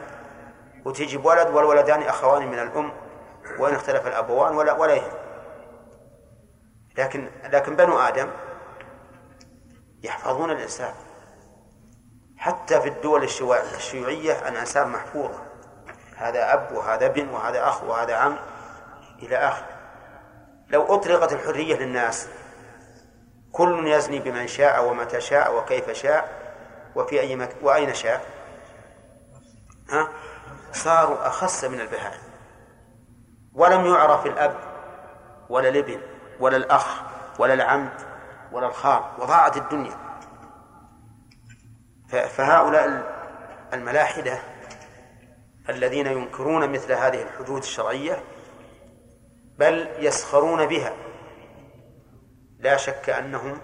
وتجيب ولد والولدان أخوان من الأم وإن اختلف الأبوان ولا ولا يهم. لكن لكن بنو آدم يحفظون الإنساب، حتى في الدول الشيوعية الأنساب محفوظة، هذا أب وهذا ابن وهذا أخ وهذا عم إلى آخره. لو أطلقت الحرية للناس كل يزني بمن شاء ومتى شاء وكيف شاء وفي أي مك... وأين شاء، ها؟ صاروا أخص من البهائم، ولم يعرف الأب ولا الابن ولا الأخ ولا العم ولا الخال، وضاعت الدنيا. فهؤلاء الملاحدة الذين ينكرون مثل هذه الحدود الشرعية بل يسخرون بها، لا شك أنهم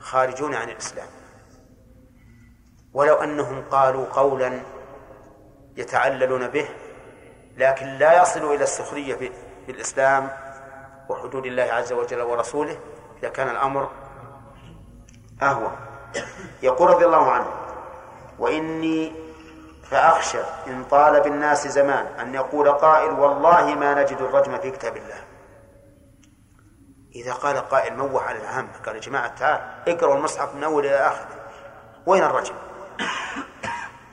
خارجون عن الإسلام، ولو أنهم قالوا قولا يتعللون به لكن لا يصلوا إلى السخرية بالإسلام وحدود الله عز وجل ورسوله لكان الأمر أهون. يقول رضي الله عنه وإني فأخشى إن طال بالناس زمان أن يقول قائل والله ما نجد الرجم في كتاب الله. إذا قال قائل موح على العامة، قال يا جماعة تعال اقرأوا المصحف من أول إلى آخر، وين الرجم؟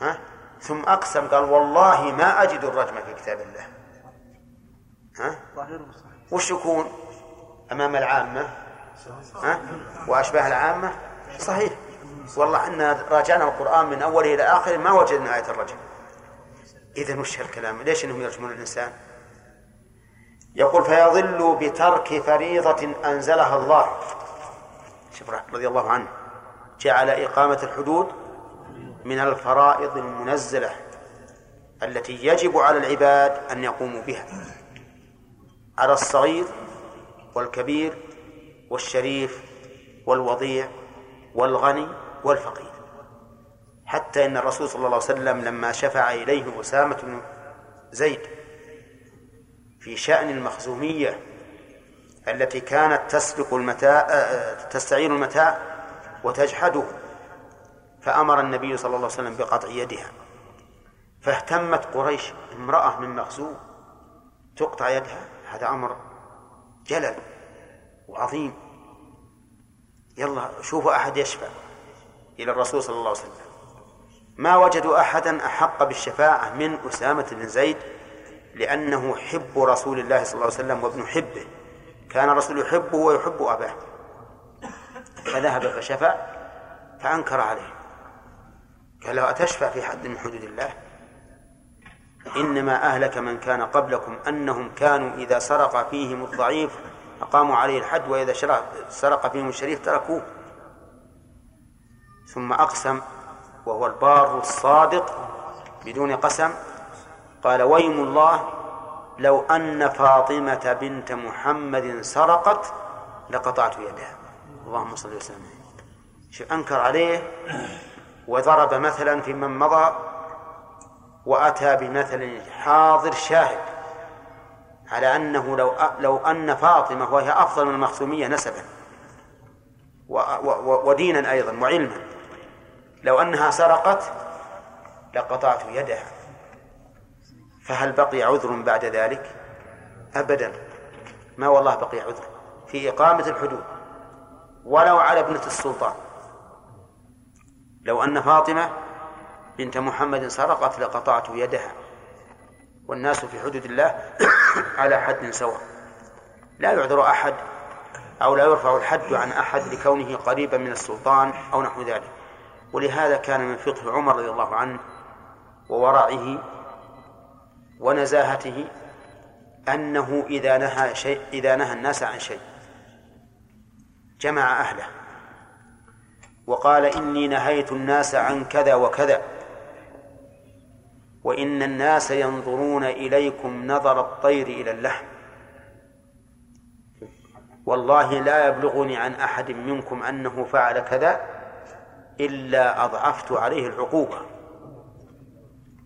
ها؟ ثم أقسم قال والله ما أجد الرجم في كتاب الله. ها؟ وش يكون أمام العامة؟ ها؟ وأشباه العامة؟ صحيح، والله إننا راجعنا القرآن من أوله إلى آخره ما وجدنا آية الرجم. إذن وش هالكلام؟ ليش إنهم يرجمون الإنسان؟ يقول فيضل بترك فريضة أنزلها الله. شوف رضي الله عنه جعل إقامة الحدود من الفرائض المنزلة التي يجب على العباد أن يقوموا بها، على الصغير والكبير والشريف والوضيع والغني والفقير. حتى إن الرسول صلى الله عليه وسلم لما شفع إليه أسامة بن زيد في شأن المخزومية التي كانت تسرق المتاع، تستعير المتاع وتجحده، فأمر النبي صلى الله عليه وسلم بقطع يدها، فاهتمت قريش امرأة من مخزوم تقطع يدها، هذا أمر جلل وعظيم. يلا شوفوا أحد يشفع إلى الرسول صلى الله عليه وسلم، ما وجدوا أحدا أحق بالشفاعة من أسامة بن زيد، لأنه حب رسول الله صلى الله عليه وسلم وابن حبه، كان رسول يحبه ويحب أباه، فذهب فشفع فأنكر عليه، قال له أتشفع في حد من حدود الله؟ إنما أهلك من كان قبلكم أنهم كانوا إذا سرق فيهم الضعيف أقاموا عليه الحد، وإذا سرق فيهم الشريف تركوه. ثم أقسم، وهو البار الصادق بدون قسم، قال ويم الله لو أن فاطمة بنت محمد سرقت لقطعت يدها، اللهم صل وسلم. شوف أنكر عليه، وضرب مثلا في من مضى، وأتى بمثل حاضر شاهد على أنه لو لو أن فاطمة، وهي أفضل من المخزومية نسبا ودينا أيضا وعلما، لو أنها سرقت لقطعت يدها، فهل بقي عذر بعد ذلك؟ أبدا ما والله بقي عذر في إقامة الحدود ولو على ابنة السلطان. لو أن فاطمة بنت محمد سرقت لقطعت يدها، والناس في حدود الله على حد سواء، لا يعذر أحد أو لا يرفع الحد عن أحد لكونه قريبا من السلطان أو نحو ذلك. ولهذا كان من فقه عمر رضي الله عنه وورعه ونزاهته أنه إذا نهى شيء، إذا نهى الناس عن شيء جمع أهله وقال إني نهيت الناس عن كذا وكذا، وإن الناس ينظرون إليكم نظر الطير إلى اللحم، والله لا يبلغني عن أحد منكم أنه فعل كذا إلا أضعفت عليه العقوبة.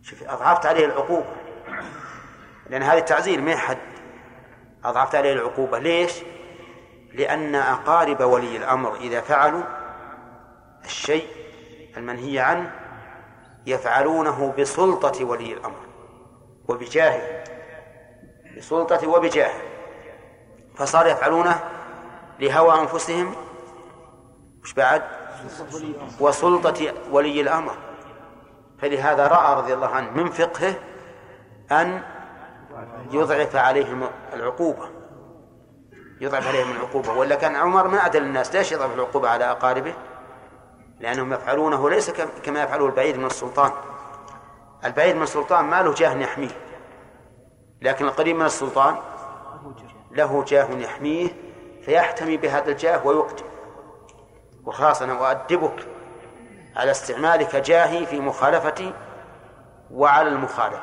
شوف أضعفت عليه العقوبة، لأن هذا التعزير ما حد، أضعفت عليه العقوبة. ليش؟ لأن أقارب ولي الأمر إذا فعلوا الشيء المنهي عنه يفعلونه بسلطة ولي الأمر وبجاهه، بسلطة وبجاهه، فصار يفعلونه لهوى أنفسهم وش بعد؟ وسلطة ولي الأمر. فلهذا رأى رضي الله عنه من فقهه أن يضعف عليهم العقوبة، يضعف عليهم العقوبة. ولا كان عمر ما أعدل الناس، ليش يضعف العقوبة على أقاربه؟ لأنهم يفعلونه ليس كما يفعله البعيد من السلطان. البعيد من السلطان ما له جاه يحميه، لكن القريب من السلطان له جاه يحميه، فيحتمي بهذا الجاه ويقدم. وخاصة أنا أؤدبك على استعمالك جاهي في مخالفتي وعلى المخالف،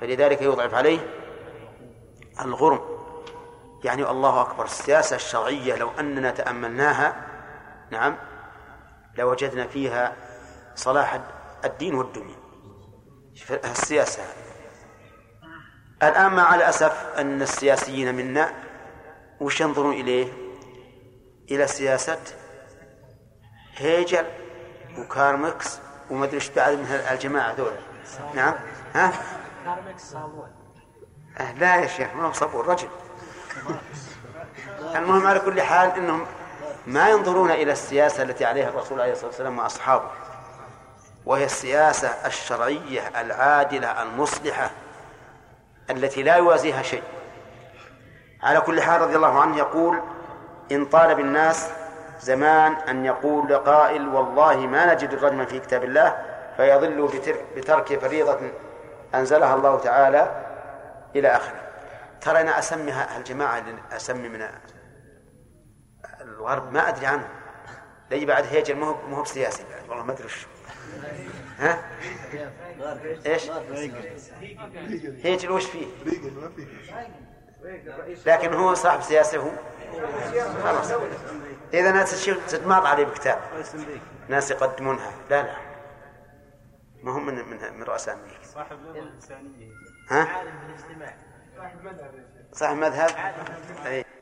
فلذلك يضعف عليه الغرم. يعني الله أكبر، السياسة الشرعية لو أننا تأملناها نعم لوجدنا فيها صلاح الدين والدنيا. السياسة الآن مع الأسف أن السياسيين منا وش ينظرون إليه؟ إلى سياسة هيجل وكارمكس وما أدري إيش بعد من هالجماعة دول. نعم ها كارمكس أه لا يا شيخ ما هو صبور رجل. المهم على كل حال إنهم ما ينظرون إلى السياسة التي عليها الرسول عليه الصلاة والسلام وأصحابه، وهي السياسة الشرعية العادلة المصلحة التي لا يوازيها شيء. على كل حال رضي الله عنه يقول إن طالب الناس زمان أن يقول لقائل والله ما نجد الرجم في كتاب الله، فيضل بترك فريضة أنزلها الله تعالى إلى آخره. ترى أنا أسمي هالجماعة اللي أسمي من الغرب ما أدري عنه، لي بعد هيجل مهب مهب سياسي بعد، والله ما أدري شو ها إيش هيجل وش فيه، لكن هو صاحب سياسي هو خلاص. إذا ناس تتماط عليه بكتاب، ناس يقدمونها لا لا ما هم من من من رؤساء أمريكا، صاحب مذهب إنسانية ها صاحب مذهب إنسانية صاحب مذهب أي